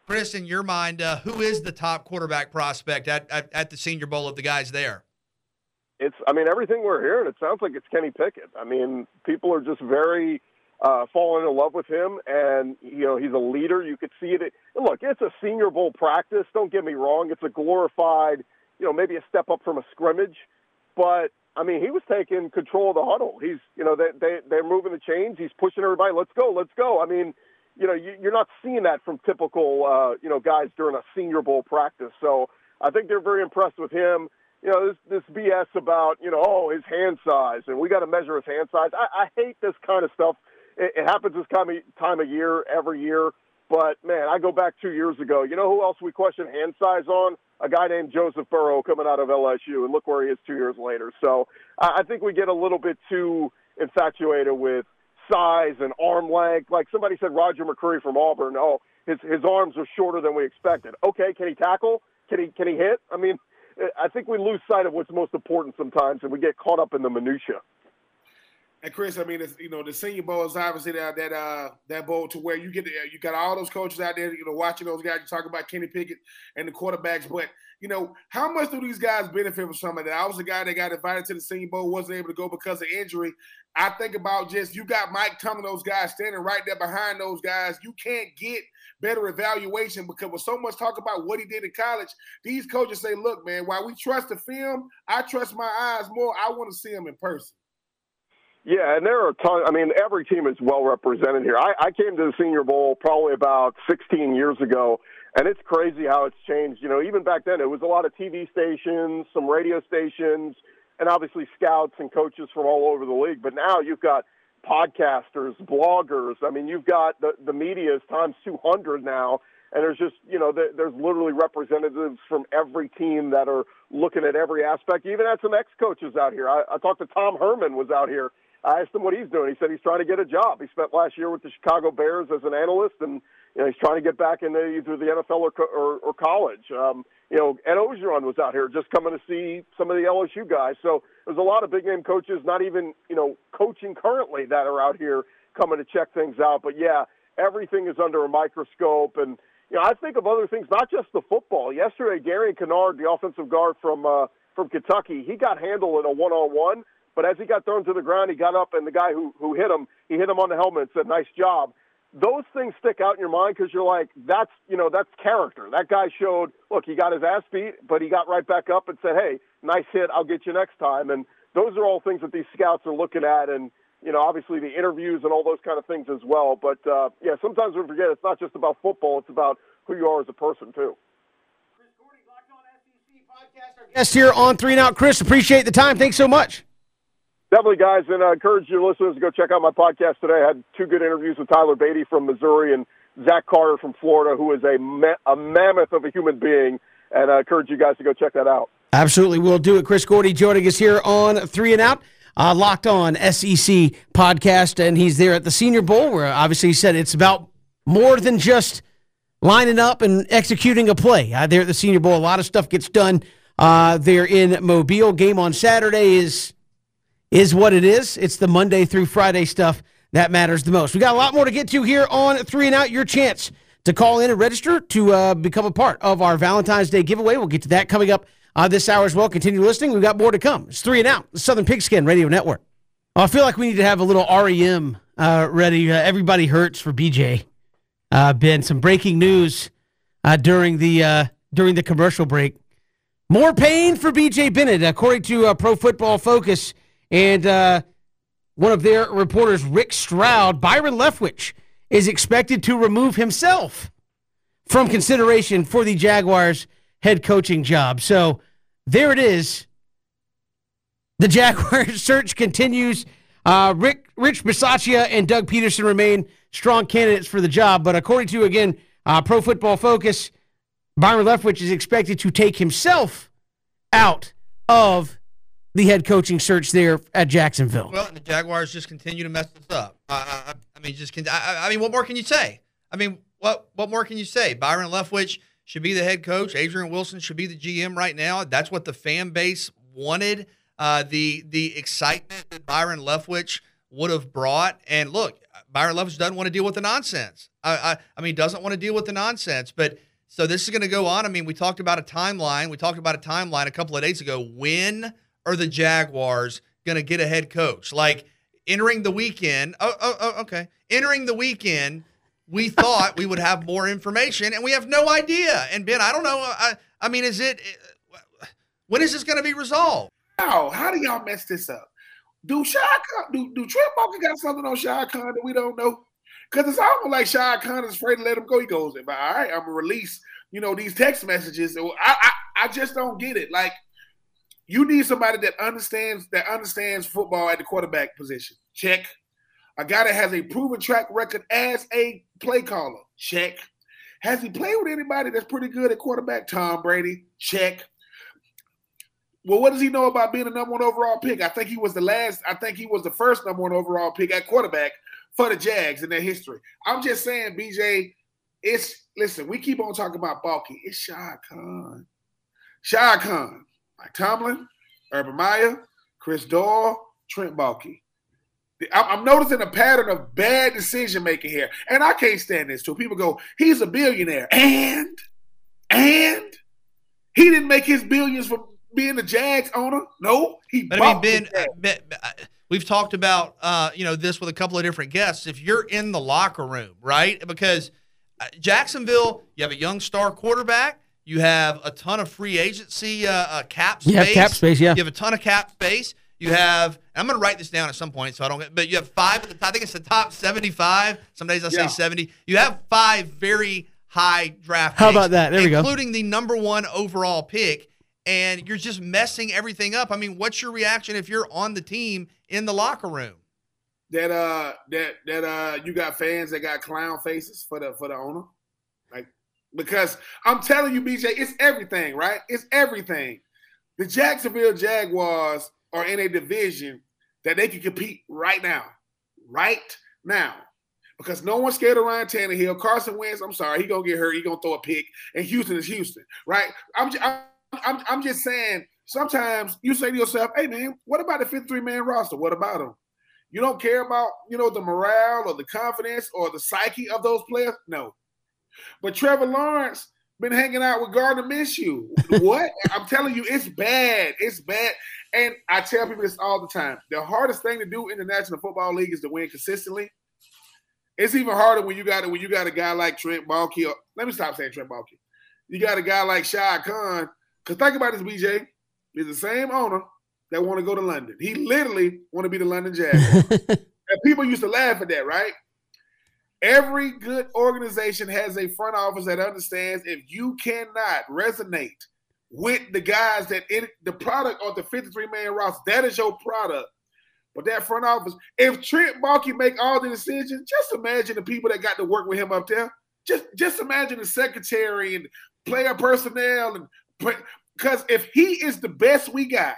Chris, in your mind, who is the top quarterback prospect at the Senior Bowl of the guys there? Everything we're hearing, it sounds like it's Kenny Pickett. People are just very falling in love with him, and, he's a leader. You could see it. Look, it's a Senior Bowl practice. Don't get me wrong. It's a glorified, maybe a step up from a scrimmage, but he was taking control of the huddle. He's, they're moving the chains. He's pushing everybody. Let's go, let's go. You're not seeing that from typical, guys during a Senior Bowl practice. So I think they're very impressed with him. This BS about, his hand size, and we got to measure his hand size. I hate this kind of stuff. It happens this time of year, every year. But, man, I go back 2 years ago. You know who else we questioned hand size on? A guy named Joseph Burrow coming out of LSU, and look where he is 2 years later. So I think we get a little bit too infatuated with size and arm length. Like somebody said, Roger McCreary from Auburn, his arms are shorter than we expected. Okay, can he tackle? Can he hit? I think we lose sight of what's most important sometimes, and we get caught up in the minutia. And Chris, it's, the Senior Bowl is obviously that bowl to where you get you got all those coaches out there, watching those guys. You talk about Kenny Pickett and the quarterbacks, but how much do these guys benefit from something? I was a guy that got invited to the Senior Bowl, wasn't able to go because of injury. I think about just you got Mike Tomlin, those guys standing right there behind those guys. You can't get better evaluation because with so much talk about what he did in college, these coaches say, "Look, man, while we trust the film, I trust my eyes more. I want to see him in person." Yeah, and there are a ton. Every team is well represented here. I came to the Senior Bowl probably about 16 years ago, and it's crazy how it's changed. Even back then, it was a lot of TV stations, some radio stations, and obviously scouts and coaches from all over the league. But now you've got podcasters, bloggers. You've got the media is times 200 now, and there's just, there's literally representatives from every team that are looking at every aspect. You even had some ex-coaches out here. I talked to Tom Herman, was out here. I asked him what he's doing. He said he's trying to get a job. He spent last year with the Chicago Bears as an analyst, and he's trying to get back into either the NFL or college. Ed Ogeron was out here just coming to see some of the LSU guys. So there's a lot of big-name coaches, not even coaching currently, that are out here coming to check things out. But, yeah, everything is under a microscope. And, I think of other things, not just the football. Yesterday, Darian Kennard, the offensive guard from Kentucky, he got handled in a one-on-one. But as he got thrown to the ground, he got up, and the guy who hit him, he hit him on the helmet and said, "Nice job." Those things stick out in your mind because you're like, that's character. That guy showed, look, he got his ass beat, but he got right back up and said, "Hey, nice hit. I'll get you next time." And those are all things that these scouts are looking at, and, obviously the interviews and all those kind of things as well. But, yeah, sometimes we forget it's not just about football. It's about who you are as a person, too. Chris Gordy, Locked On SEC Podcast, our guest here on 3 and Out. Chris, appreciate the time. Thanks so much. Definitely, guys, and I encourage your listeners to go check out my podcast today. I had two good interviews with Tyler Beatty from Missouri and Zach Carter from Florida, who is a mammoth of a human being, and I encourage you guys to go check that out. Absolutely, we'll do it. Chris Gordy joining us here on 3 and Out, Locked On SEC Podcast, and he's there at the Senior Bowl, where obviously he said it's about more than just lining up and executing a play. There at the Senior Bowl, a lot of stuff gets done there in Mobile. Game on Saturday is what it is. It's the Monday through Friday stuff that matters the most. We got a lot more to get to here on 3 and Out. Your chance to call in and register to become a part of our Valentine's Day giveaway. We'll get to that coming up this hour as well. Continue listening. We've got more to come. It's 3 and Out, the Southern Pigskin Radio Network. I feel like we need to have a little REM ready. Everybody hurts for BJ. Ben, some breaking news during the commercial break. More pain for BJ Bennett, according to Pro Football Focus. And one of their reporters, Rick Stroud, Byron Leftwich is expected to remove himself from consideration for the Jaguars' head coaching job. So there it is. The Jaguars' search continues. Rich Bisaccia and Doug Peterson remain strong candidates for the job. But according to, again, Pro Football Focus, Byron Leftwich is expected to take himself out of the head coaching search there at Jacksonville. Well, and the Jaguars just continue to mess this up. I mean, what more can you say? I mean, what more can you say? Byron Leftwich should be the head coach. Adrian Wilson should be the GM right now. That's what the fan base wanted. The excitement that Byron Leftwich would have brought. And look, Byron Leftwich doesn't want to deal with the nonsense. I mean, doesn't want to deal with the nonsense. But so this is going to go on. I mean, we talked about a timeline. We talked about a timeline a couple of days ago. When are the Jaguars going to get a head coach? Like, entering the weekend, okay. Entering the weekend, we thought we would have more information, and we have no idea. And, Ben, I don't know. I mean, when is this going to be resolved? Oh, how do y'all mess this up? Do Trent Baalke got something on Shad Khan that we don't know? Because it's almost like Shad Khan is afraid to let him go. He goes, all right, I'm going to release, these text messages. I just don't get it. Like, you need somebody that understands football at the quarterback position. Check. A guy that has a proven track record as a play caller. Check. Has he played with anybody that's pretty good at quarterback? Tom Brady. Check. Well, what does he know about being a number one overall pick? I think he was the first number one overall pick at quarterback for the Jags in their history. I'm just saying, BJ, listen, we keep on talking about Baalke. It's Shad Khan. Shad Khan. Mike Tomlin, Urban Meyer, Chris Doyle, Trent Baalke. I'm noticing a pattern of bad decision-making here, and I can't stand this, too. People go, he's a billionaire, and he didn't make his billions from being the Jags owner. No, he bought Ben, we've talked about this with a couple of different guests. If you're in the locker room, right, because Jacksonville, you have a young star quarterback. You have a ton of free agency cap space. Yeah, cap space, yeah. You have a ton of cap space. You have, and I'm going to write this down at some point so I don't get, but you have five, I think it's the top 75. Some days I say 70. You have five very high draft picks. How about that? There we go. Including the number one overall pick, and you're just messing everything up. I mean, what's your reaction if you're on the team in the locker room? That you got fans that got clown faces for the owner? Because I'm telling you, BJ, it's everything, right? It's everything. The Jacksonville Jaguars are in a division that they can compete right now. Because no one's scared of Ryan Tannehill. Carson Wentz, I'm sorry, he's going to get hurt. He's going to throw a pick. And Houston is Houston, right? I'm just saying, sometimes you say to yourself, hey, man, what about the 53-man roster? What about them? You don't care about, the morale or the confidence or the psyche of those players? No. But Trevor Lawrence been hanging out with Gardner Minshew. What? I'm telling you, it's bad. It's bad. And I tell people this all the time. The hardest thing to do in the National Football League is to win consistently. It's even harder when you got a guy like Trent Baalke. Or, let me stop saying Trent Baalke. You got a guy like Shad Khan. Because think about this, BJ. He's the same owner that want to go to London. He literally want to be the London Jaguars. And people used to laugh at that, right? Every good organization has a front office that understands if you cannot resonate with the guys that the product of the 53-man roster, that is your product. But that front office, if Trent Baalke make all the decisions, just imagine the people that got to work with him up there. Just imagine the secretary and player personnel, and because if he is the best we got,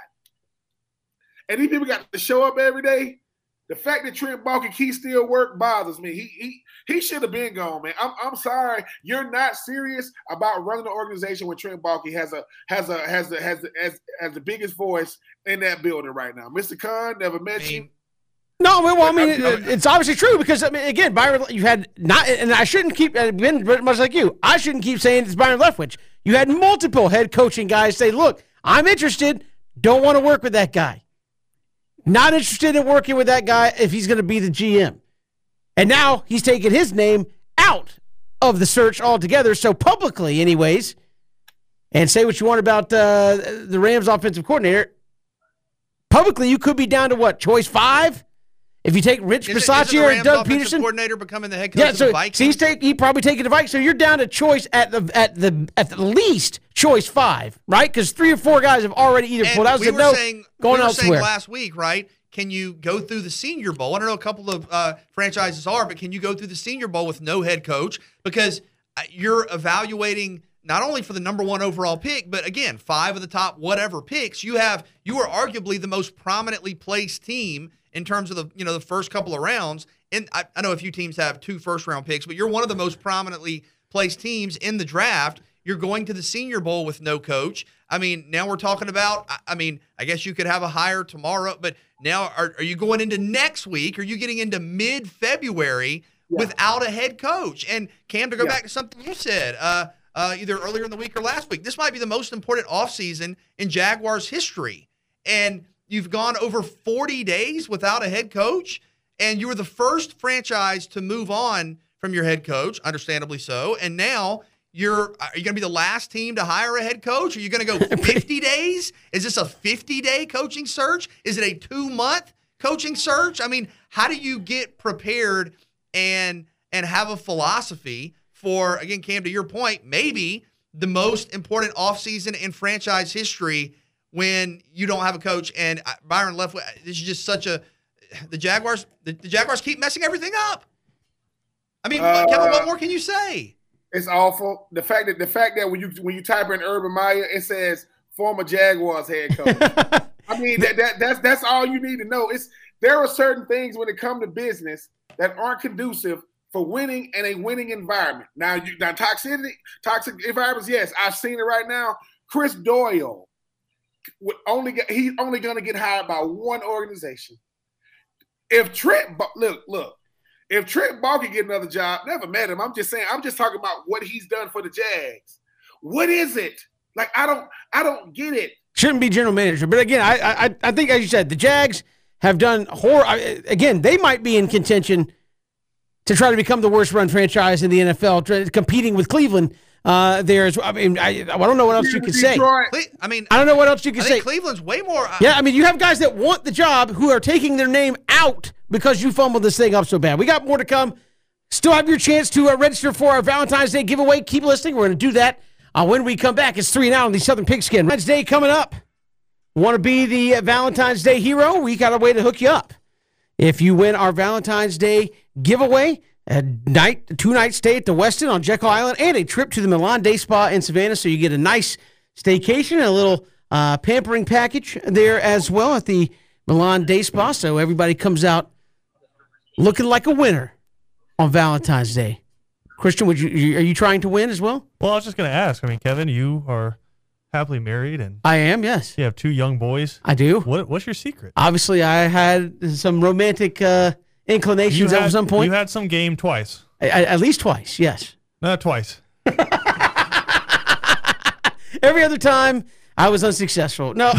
and these people got to show up every day. The fact that Trent Baalke can still work bothers me. He should have been gone, man. I'm sorry. You're not serious about running the organization when Trent Baalke has the biggest voice in that building right now. Mr. Khan never met you. No, well, it's obviously true because again, Byron, you had not, and I shouldn't keep been much like you. I shouldn't keep saying it's Byron Leftwich. You had multiple head coaching guys say, "Look, I'm interested. Don't want to work with that guy." Not interested in working with that guy if he's going to be the GM. And now he's taking his name out of the search altogether, so publicly anyways, and say what you want about the Rams offensive coordinator. Publicly, you could be down to what, choice 5? If you take Rich Bisaccia and Doug Peterson. Coordinator becoming the head coach of the Vikings? So he's probably taking the Vikings, so you're down to choice at the least choice 5, right? Because 3 or 4 guys have already either pulled out. We were saying last week, right, can you go through the Senior Bowl? I don't know a couple of franchises are, but can you go through the Senior Bowl with no head coach? Because you're evaluating not only for the number one overall pick, but again, five of the top whatever picks you are arguably the most prominently placed team in terms of the first couple of rounds. And I know a few teams have two first round picks, but you're one of the most prominently placed teams in the draft. You're going to the Senior Bowl with no coach. I mean, now we're talking about, I mean, I guess you could have a hire tomorrow, but now are you going into next week? Are you getting into mid-February without a head coach? And Cam, to go back to something you said, either earlier in the week or last week, this might be the most important offseason in Jaguars history. And you've gone over 40 days without a head coach, and you were the first franchise to move on from your head coach, understandably so, and now are you going to be the last team to hire a head coach? Are you going to go 50 days? Is this a 50-day coaching search? Is it a 2-month coaching search? I mean, how do you get prepared and have a philosophy for, again, Cam, to your point, maybe the most important offseason in franchise history when you don't have a coach? And Byron Leftwich, this is just such a – the Jaguars keep messing everything up. I mean, Kevin, what more can you say? It's awful. The fact that when you type in Urban Meyer, it says former Jaguars head coach. I mean that's all you need to know. There are certain things when it comes to business that aren't conducive for winning in a winning environment. Now toxic environments, yes, I've seen it right now. Chris Doyle he's only going to get hired by one organization. If Trent Baalke get another job, never met him. I'm just talking about what he's done for the Jags. What is it? Like, I don't get it. Shouldn't be general manager. But again, I think, as you said, the Jags have done horror. Again, they might be in contention to try to become the worst run franchise in the NFL, competing with Cleveland. I don't know what else you can say. I don't know what else you can say. Cleveland's way more. Yeah, I mean, you have guys that want the job who are taking their name out because you fumbled this thing up so bad. We got more to come. Still have your chance to register for our Valentine's Day giveaway. Keep listening. We're going to do that when we come back. It's 3 and out on the Southern Pigskin. Red's Day coming up. Want to be the Valentine's Day hero? We got a way to hook you up. If you win our Valentine's Day giveaway, a two-night stay at the Westin on Jekyll Island and a trip to the Milan Day Spa in Savannah, so you get a nice staycation and a little pampering package there as well at the Milan Day Spa, so everybody comes out looking like a winner on Valentine's Day. Christian, are you trying to win as well? Well, I was just going to ask. I mean, Kevin, you are happily married, and I am. Yes, you have 2 young boys. I do. What's your secret? Obviously, I had some romantic inclinations at some point. You had some game twice. At least twice, yes. Not twice. Every other time, I was unsuccessful. No,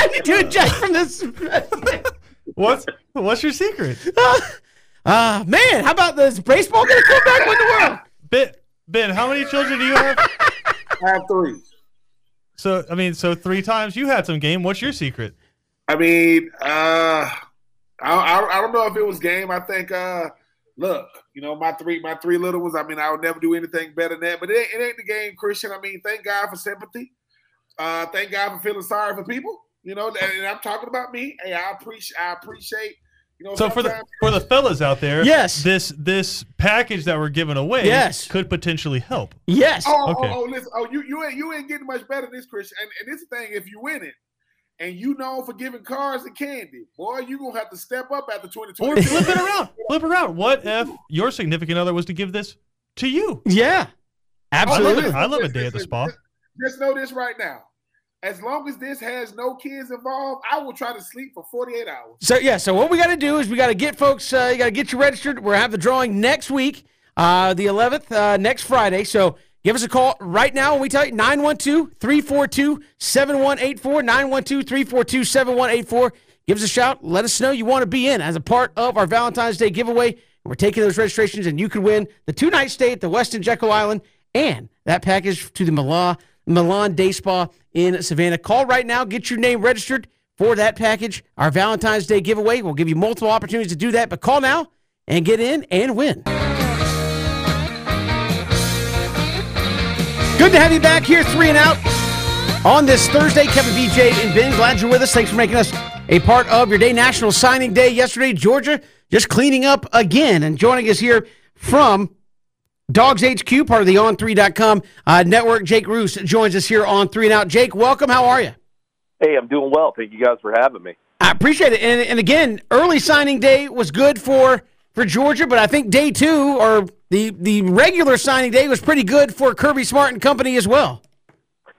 I need to adjust from this. What's your secret? Man, how about this? Baseball going to come back with the world? Ben, how many children do you have? I have 3. So 3 times you had some game. What's your secret? I mean, I don't know if it was game. I think, my three little ones, I mean, I would never do anything better than that. But it ain't the game, Christian. I mean, thank God for sympathy. Thank God for feeling sorry for people. You know, and I'm talking about me. Hey, I appreciate. You know, so for the fellas out there, yes, this package that we're giving away, yes, could potentially help. Yes. Listen. You ain't getting much better than this, Christian. And this thing, if you win it, and you know for giving cars and candy, boy, you are gonna have to step up after 2020. Or flip it around. Flip around. What if your significant other was to give this to you? Yeah, absolutely. I love a day at the spa. Just know this right now. As long as this has no kids involved, I will try to sleep for 48 hours. So what we got to do is we got to get folks, you got to get you registered. We'll have the drawing next week, the 11th, next Friday. So give us a call right now when we tell you, 912-342-7184, 912-342-7184. Give us a shout. Let us know you want to be in as a part of our Valentine's Day giveaway. We're taking those registrations, and you can win the 2-night stay at the Westin Jekyll Island and that package to the Milan Day Spa in Savannah. Call right now. Get your name registered for that package. Our Valentine's Day giveaway. We'll give you multiple opportunities to do that, but call now and get in and win. Good to have you back here, 3 and out on this Thursday. Kevin, BJ, and Ben, glad you're with us. Thanks for making us a part of your day. National Signing Day yesterday. Georgia just cleaning up again. And joining us here from Dogs HQ, part of the On3.com network, Jake Roos joins us here on 3 and Out. Jake, welcome. How are you? Hey, I'm doing well. Thank you guys for having me. I appreciate it. And again, early signing day was good for Georgia, but I think day two, or the regular signing day, was pretty good for Kirby Smart and company as well.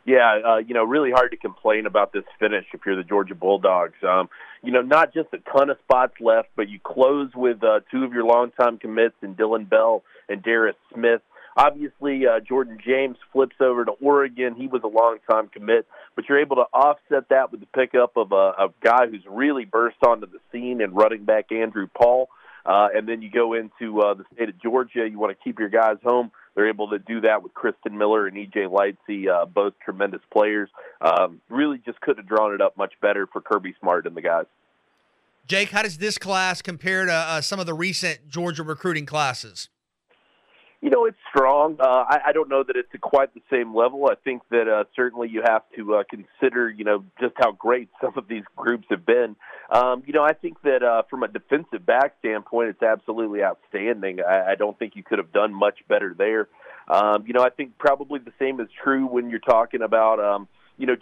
Yeah, really hard to complain about this finish if you're the Georgia Bulldogs. Not just a ton of spots left, but you close with two of your longtime commits in Dylan Bell and Darius Smith. Obviously, Jordan James flips over to Oregon. He was a long-time commit, but you're able to offset that with the pickup of a guy who's really burst onto the scene and running back Andrew Paul. And then you go into the state of Georgia. You want to keep your guys home. They're able to do that with Kristen Miller and E.J. Lightsey, both tremendous players. Really just could have drawn it up much better for Kirby Smart and the guys. Jake, how does this class compare to some of the recent Georgia recruiting classes? It's strong. I don't know that it's at quite the same level. I think that certainly you have to consider, just how great some of these groups have been. I think that from a defensive back standpoint, it's absolutely outstanding. I don't think you could have done much better there. I think probably the same is true when you're talking about,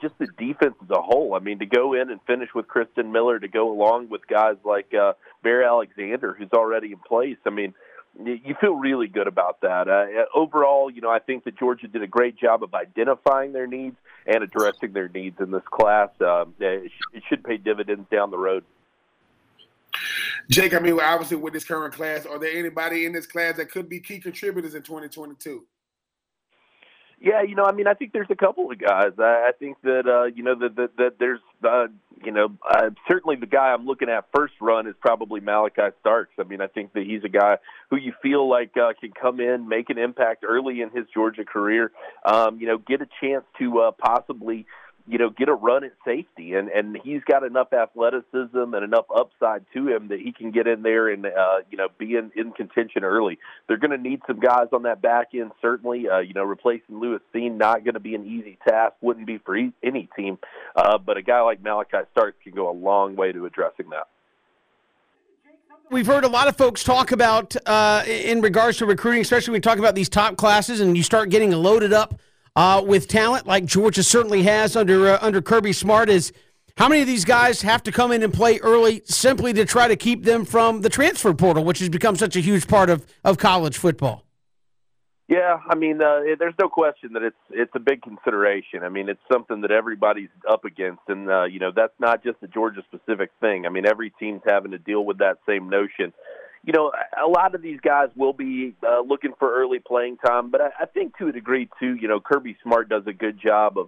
just the defense as a whole. I mean, to go in and finish with Kristen Miller, to go along with guys like Bear Alexander, who's already in place, I mean, you feel really good about that. Overall, I think that Georgia did a great job of identifying their needs and addressing their needs in this class. It should pay dividends down the road. Jake, obviously with this current class, are there anybody in this class that could be key contributors in 2022? Yeah, I think there's a couple of guys. I think that, that there's, certainly the guy I'm looking at first run is probably Malachi Starks. I think that he's a guy who you feel like can come in, make an impact early in his Georgia career, get a chance to possibly – get a run at safety, and he's got enough athleticism and enough upside to him that he can get in there and, be in contention early. They're going to need some guys on that back end, certainly. Replacing Lewis Seen, not going to be an easy task, wouldn't be for any team, but a guy like Malachi Starks can go a long way to addressing that. We've heard a lot of folks talk about in regards to recruiting, especially when we talk about these top classes and you start getting loaded up with talent like Georgia certainly has under Kirby Smart, is how many of these guys have to come in and play early simply to try to keep them from the transfer portal, which has become such a huge part of college football? Yeah, there's no question that it's a big consideration. It's something that everybody's up against, and that's not just a Georgia-specific thing. Every team's having to deal with that same notion. A lot of these guys will be looking for early playing time, but I think to a degree, too, Kirby Smart does a good job of,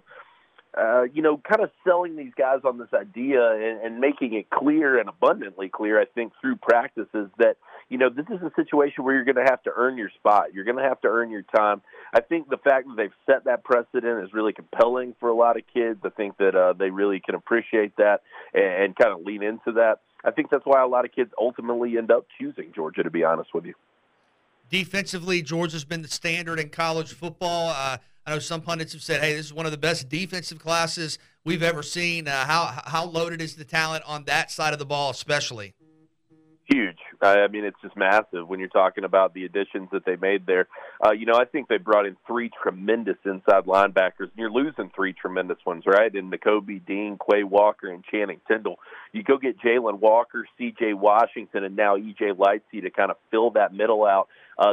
kind of selling these guys on this idea and making it clear and abundantly clear, I think, through practices that, this is a situation where you're going to have to earn your spot. You're going to have to earn your time. I think the fact that they've set that precedent is really compelling for a lot of kids. I think that they really can appreciate that and kind of lean into that. I think that's why a lot of kids ultimately end up choosing Georgia, to be honest with you. Defensively, Georgia's been the standard in college football. I know some pundits have said, hey, this is one of the best defensive classes we've ever seen. How loaded is the talent on that side of the ball especially? Huge. It's just massive when you're talking about the additions that they made there. I think they brought in three tremendous inside linebackers, and you're losing three tremendous ones, right? In Nakobe Dean, Quay Walker, and Channing Tindall. You go get Jalen Walker, C.J. Washington, and now E.J. Lightsey to kind of fill that middle out.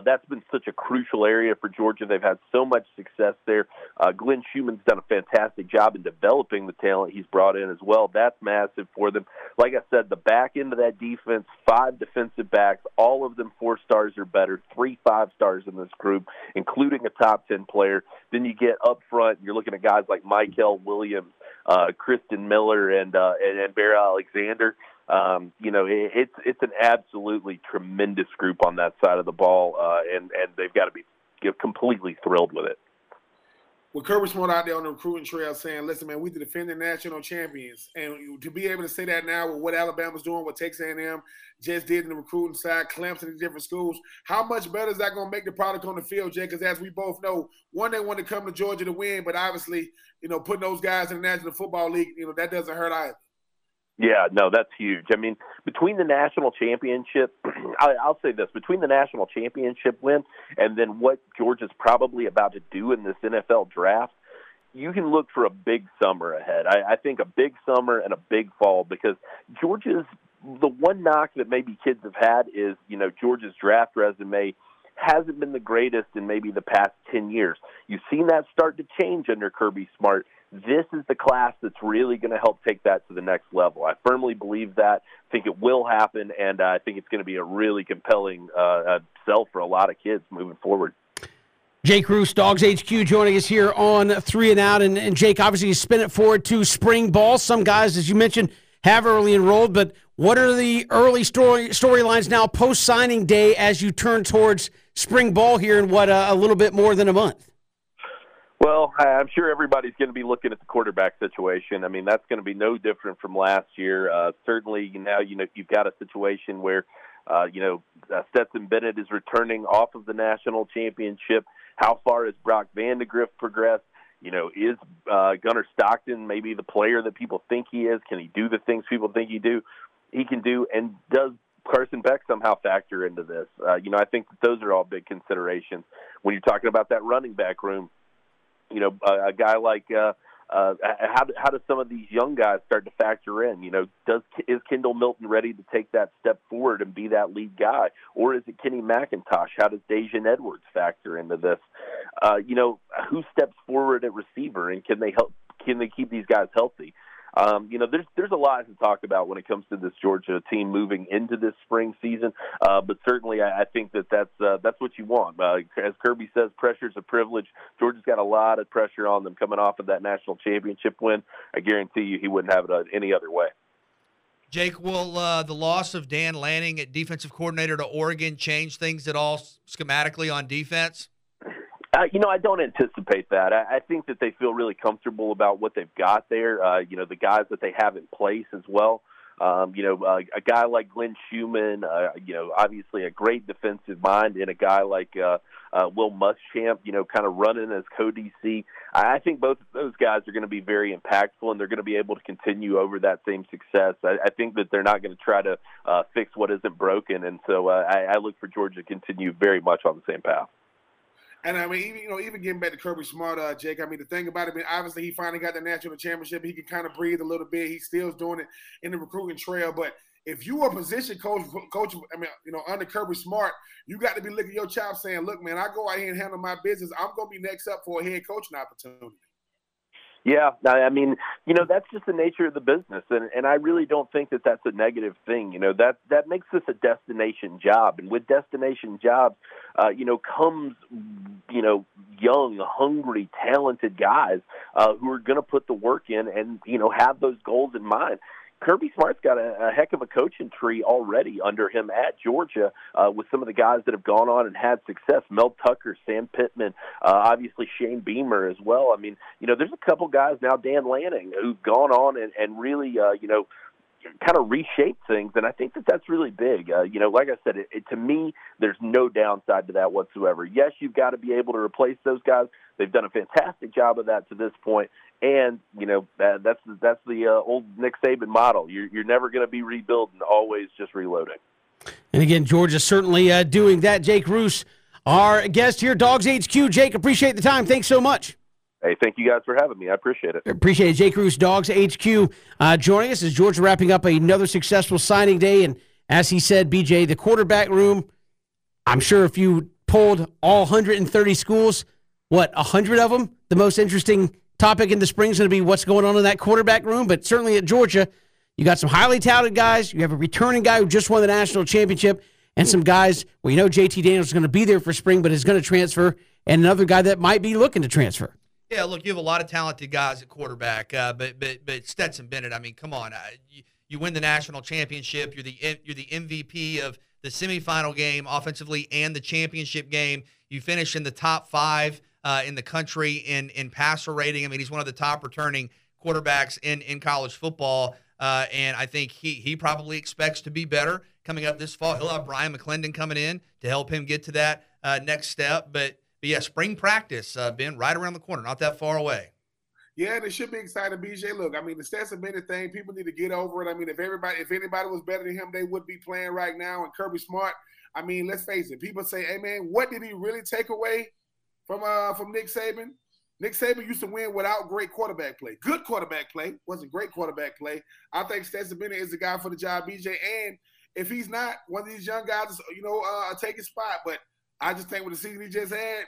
That's been such a crucial area for Georgia. They've had so much success there. Glenn Schumann's done a fantastic job in developing the talent he's brought in as well. That's massive for them. Like I said, the back end of that defense, 5 defensive backs, all of them 4 stars or better, 3 5-stars in this group, including a top 10 player. Then you get up front, you're looking at guys like Michael Williams, Kristen Miller, and Bear Alexander. It's an absolutely tremendous group on that side of the ball, and they've got to be completely thrilled with it. with Kirby Smart out there on the recruiting trail saying, listen, man, we're the defending national champions. And to be able to say that now with what Alabama's doing, what Texas A&M just did in the recruiting side, Clemson and different schools, how much better is that going to make the product on the field, Jay? Because as we both know, one, they want to come to Georgia to win, but obviously, you know, putting those guys in the National Football League, you know, that doesn't hurt either. Yeah, no, that's huge. I mean, between the national championship, I'll say this, between the national championship win and then what Georgia's probably about to do in this NFL draft, you can look for a big summer ahead. I think a big summer and a big fall, because Georgia's, the one knock that maybe kids have had is, you know, Georgia's draft resume hasn't been the greatest in maybe the past 10 years. You've seen that start to change under Kirby Smart. This is the class that's really going to help take that to the next level. I firmly believe that. I think it will happen, and I think it's going to be a really compelling sell for a lot of kids moving forward. Jake Roos, Dogs HQ, joining us here on 3 and Out. And Jake, obviously, you spin it forward to spring ball. Some guys, as you mentioned, have early enrolled, but what are the early storylines now post-signing day as you turn towards spring ball here in what, a little bit more than a month? Well, I'm sure everybody's going to be looking at the quarterback situation. I mean, that's going to be no different from last year. Certainly now, you know, you've got a situation where, you know, Stetson Bennett is returning off of the national championship. How far has Brock Vandegrift progressed? You know, is Gunnar Stockton maybe the player that people think he is? Can he do the things people think he can do? And does Carson Beck somehow factor into this? You know, I think that those are all big considerations. When you're talking about that running back room, you know, a guy like how do some of these young guys start to factor in? You know, is Kendall Milton ready to take that step forward and be that lead guy? Or is it Kenny McIntosh? How does Dejan Edwards factor into this? You know, who steps forward at receiver, and can they help? Can they keep these guys healthy? You know, there's a lot to talk about when it comes to this Georgia team moving into this spring season. But certainly, I think that's what you want. As Kirby says, pressure's a privilege. Georgia's got a lot of pressure on them coming off of that national championship win. I guarantee you, he wouldn't have it any other way. Jake, will the loss of Dan Lanning at defensive coordinator to Oregon change things at all schematically on defense? You know, I don't anticipate that. I think that they feel really comfortable about what they've got there. You know, the guys that they have in place as well. You know, a guy like Glenn Schumann, you know, obviously a great defensive mind, and a guy like Will Muschamp, you know, kind of running as co-DC. I think both of those guys are going to be very impactful, and they're going to be able to continue over that same success. I think that they're not going to try to fix what isn't broken, and so I look for Georgia to continue very much on the same path. And, I mean, even getting back to Kirby Smart, Jake, I mean, the thing about it, I mean, obviously he finally got the national championship. He can kind of breathe a little bit. He still's doing it in the recruiting trail. But if you are a position coach, I mean, you know, under Kirby Smart, you got to be licking your chops saying, look, man, I go out here and handle my business. I'm going to be next up for a head coaching opportunity. Yeah, I mean, you know, that's just the nature of the business, and I really don't think that that's a negative thing. You know, that makes this a destination job, and with destination jobs, you know, comes, you know, young, hungry, talented guys who are going to put the work in and, you know, have those goals in mind. Kirby Smart's got a heck of a coaching tree already under him at Georgia with some of the guys that have gone on and had success. Mel Tucker, Sam Pittman, obviously Shane Beamer as well. I mean, you know, there's a couple guys now, Dan Lanning, who've gone on and really, you know, kind of reshape things, and I think that that's really big. You know, like I said, to me, there's no downside to that whatsoever. Yes, you've got to be able to replace those guys. They've done a fantastic job of that to this point, and, you know, that's the old Nick Saban model. You're never going to be rebuilding, always just reloading. And again, Georgia certainly doing that. Jake Roos, our guest here, Dogs HQ. Jake, appreciate the time. Thanks so much. Hey, thank you guys for having me. I appreciate it. Appreciate it. Jake Roos, Dogs HQ, joining us as Georgia wrapping up another successful signing day. And as he said, BJ, the quarterback room, I'm sure if you polled all 130 schools, 100 of them, the most interesting topic in the spring is going to be what's going on in that quarterback room. But certainly at Georgia, you got some highly touted guys. You have a returning guy who just won the national championship, and some guys, well, you know, JT Daniels is going to be there for spring, but is going to transfer, and another guy that might be looking to transfer. Yeah, look, you have a lot of talented guys at quarterback, but Stetson Bennett. I mean, come on, you win the national championship. You're the MVP of the semifinal game offensively and the championship game. You finish in the top 5 in the country in passer rating. I mean, he's one of the top returning quarterbacks in college football. And I think he probably expects to be better coming up this fall. He'll have Brian McClendon coming in to help him get to that next step. But yeah, spring practice, Ben, right around the corner, not that far away. Yeah, and it should be exciting, BJ. Look, I mean, the Stetson Bennett thing, people need to get over it. I mean, if anybody was better than him, they would be playing right now. And Kirby Smart, I mean, let's face it. People say, hey, man, what did he really take away from Nick Saban? Nick Saban used to win without great quarterback play. Good quarterback play, wasn't great quarterback play. I think Stetson Bennett is the guy for the job, BJ. And if he's not, one of these young guys is, take his spot. But I just think with the season he just had,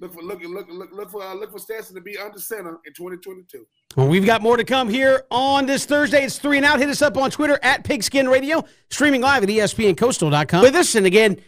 Look for Stetson to be under center in 2022. Well, we've got more to come here on this Thursday. It's 3 and Out. Hit us up on Twitter at Pigskin Radio, streaming live at ESPNCoastal.com. With us, and again,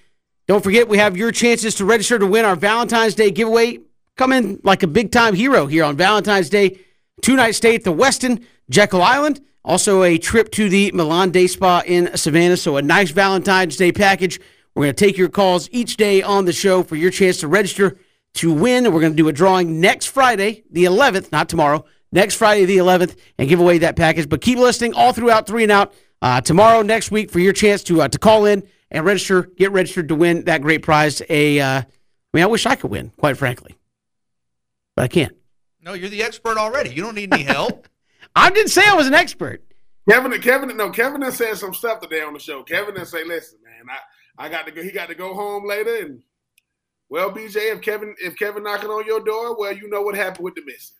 don't forget we have your chances to register to win our Valentine's Day giveaway. Come in like a big time hero here on Valentine's Day. 2-night stay at the Westin Jekyll Island. Also a trip to the Milan Day Spa in Savannah. So a nice Valentine's Day package. We're going to take your calls each day on the show for your chance to register to win. We're going to do a drawing next Friday, the 11th, not tomorrow, next Friday, the 11th, and give away that package. But keep listening all throughout 3 and Out tomorrow, next week, for your chance to call in and register, get registered to win that great prize. I wish I could win, quite frankly, but I can't. No, you're the expert already. You don't need any help. I didn't say I was an expert. Kevin done said some stuff today on the show. Kevin done say, listen, man, I got to go. He got to go home later and. Well, BJ, if Kevin knocking on your door, well, you know what happened with the missus.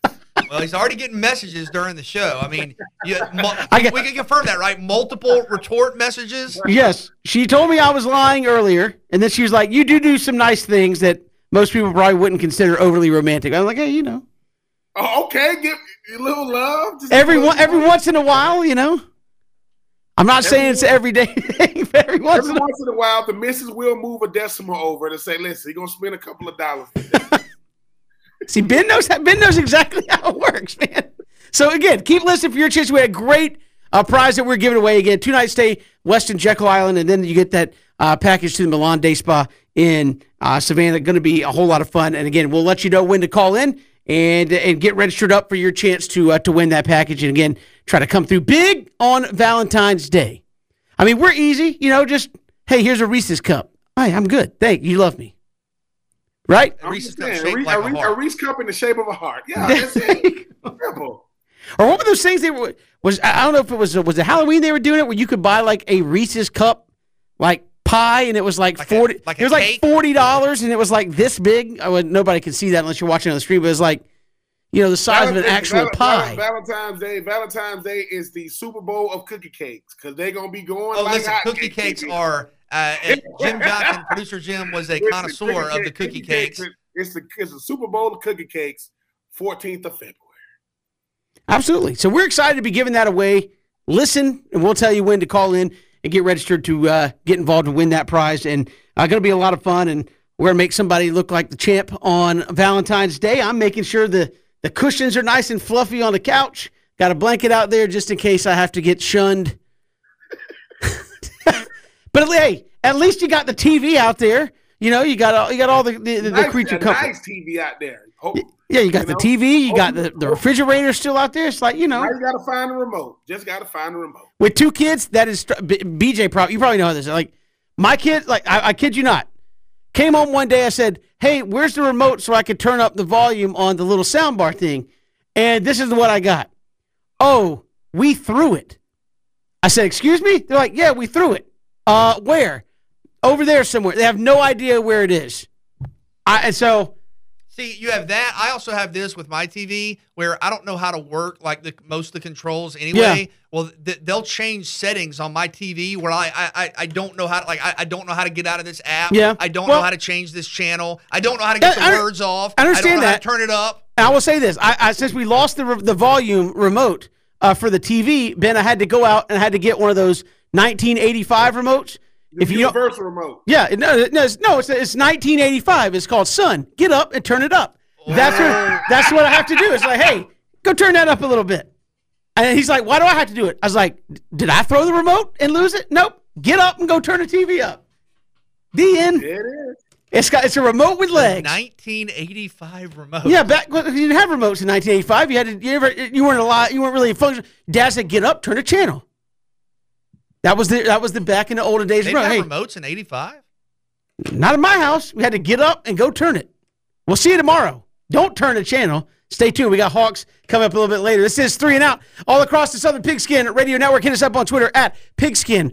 Well, he's already getting messages during the show. I mean, we can confirm that, right? Multiple retort messages? Yes. She told me I was lying earlier, and then she was like, you do some nice things that most people probably wouldn't consider overly romantic. I was like, hey, you know. Oh, okay, give you a little love. Every once in a while, you know. I'm not saying it's every day. Every once in a while, the missus will move a decimal over to say, listen, you're going to spend a couple of dollars. See, Ben knows exactly how it works, man. So, again, keep listening for your chance. We had a great prize that we're giving away. Again, 2-night stay, Westin Jekyll Island, and then you get that package to the Milan Day Spa in Savannah. Going to be a whole lot of fun. And, again, we'll let you know when to call in and get registered up for your chance to win that package. And, again, try to come through big on Valentine's Day. I mean, we're easy, just, hey, here's a Reese's cup. Hey, I'm good. Thank you. You love me. Right? A Reese's cup in the shape of a heart. Yeah, that's it. Or one of those things I don't know if it was it Halloween they were doing it where you could buy like a Reese's cup, like pie, and it was like $40. It was like $40 and it was like this big. Nobody can see that unless you're watching on the screen, but it was like, the size of an actual pie. Valentine's Day is the Super Bowl of cookie cakes because they're going to be going cookie cakes are Jim Johnson, producer Jim, was a connoisseur of the cookie cakes. It's the Super Bowl of cookie cakes, 14th of February. Absolutely. So we're excited to be giving that away. Listen, and we'll tell you when to call in and get registered to get involved and win that prize. And going to be a lot of fun, and we're going to make somebody look like the champ on Valentine's Day. I'm making sure the cushions are nice and fluffy on the couch. Got a blanket out there just in case I have to get shunned. But hey, at least you got the TV out there. You got all the creature comfort. Nice TV out there. Oh, yeah, you got the TV. You got the refrigerator still out there. It's like Now you got to find a remote. Just got to find a remote. With 2 kids, that is BJ. You probably know this. Like my kid, like I kid you not. Came home one day, I said, hey, where's the remote so I could turn up the volume on the little soundbar thing? And this is what I got. Oh, we threw it. I said, excuse me? They're like, yeah, we threw it. Where? Over there somewhere. They have no idea where it is. See, you have that. I also have this with my TV where I don't know how to work like most of the controls anyway. Yeah. Well, they'll change settings on my TV where I don't know how to I don't know how to get out of this app. Yeah. I don't know how to change this channel. I don't know how to get the words off. I understand that. How to turn it up. And I will say this: since we lost the volume remote for the TV, Ben, I had to go out and I had to get one of those 1985 remotes. The universal remote. Yeah, it's 1985. It's called Son. Get up and turn it up. Oh. That's what I have to do. It's like, hey, go turn that up a little bit. And he's like, why do I have to do it? I was like, did I throw the remote and lose it? Nope. Get up and go turn the TV up. The end. It is. It's a remote with legs. 1985 remote. Yeah, back when you didn't have remotes in 1985. You weren't really functional. Dad said, "Get up, turn the channel." That was the back in the older days. They didn't have remotes in 85. Not in my house. We had to get up and go turn it. We'll see you tomorrow. Don't turn the channel. Stay tuned. We got Hawks coming up a little bit later. This is 3 and Out all across the Southern Pigskin Radio Network. Hit us up on Twitter at Pigskin.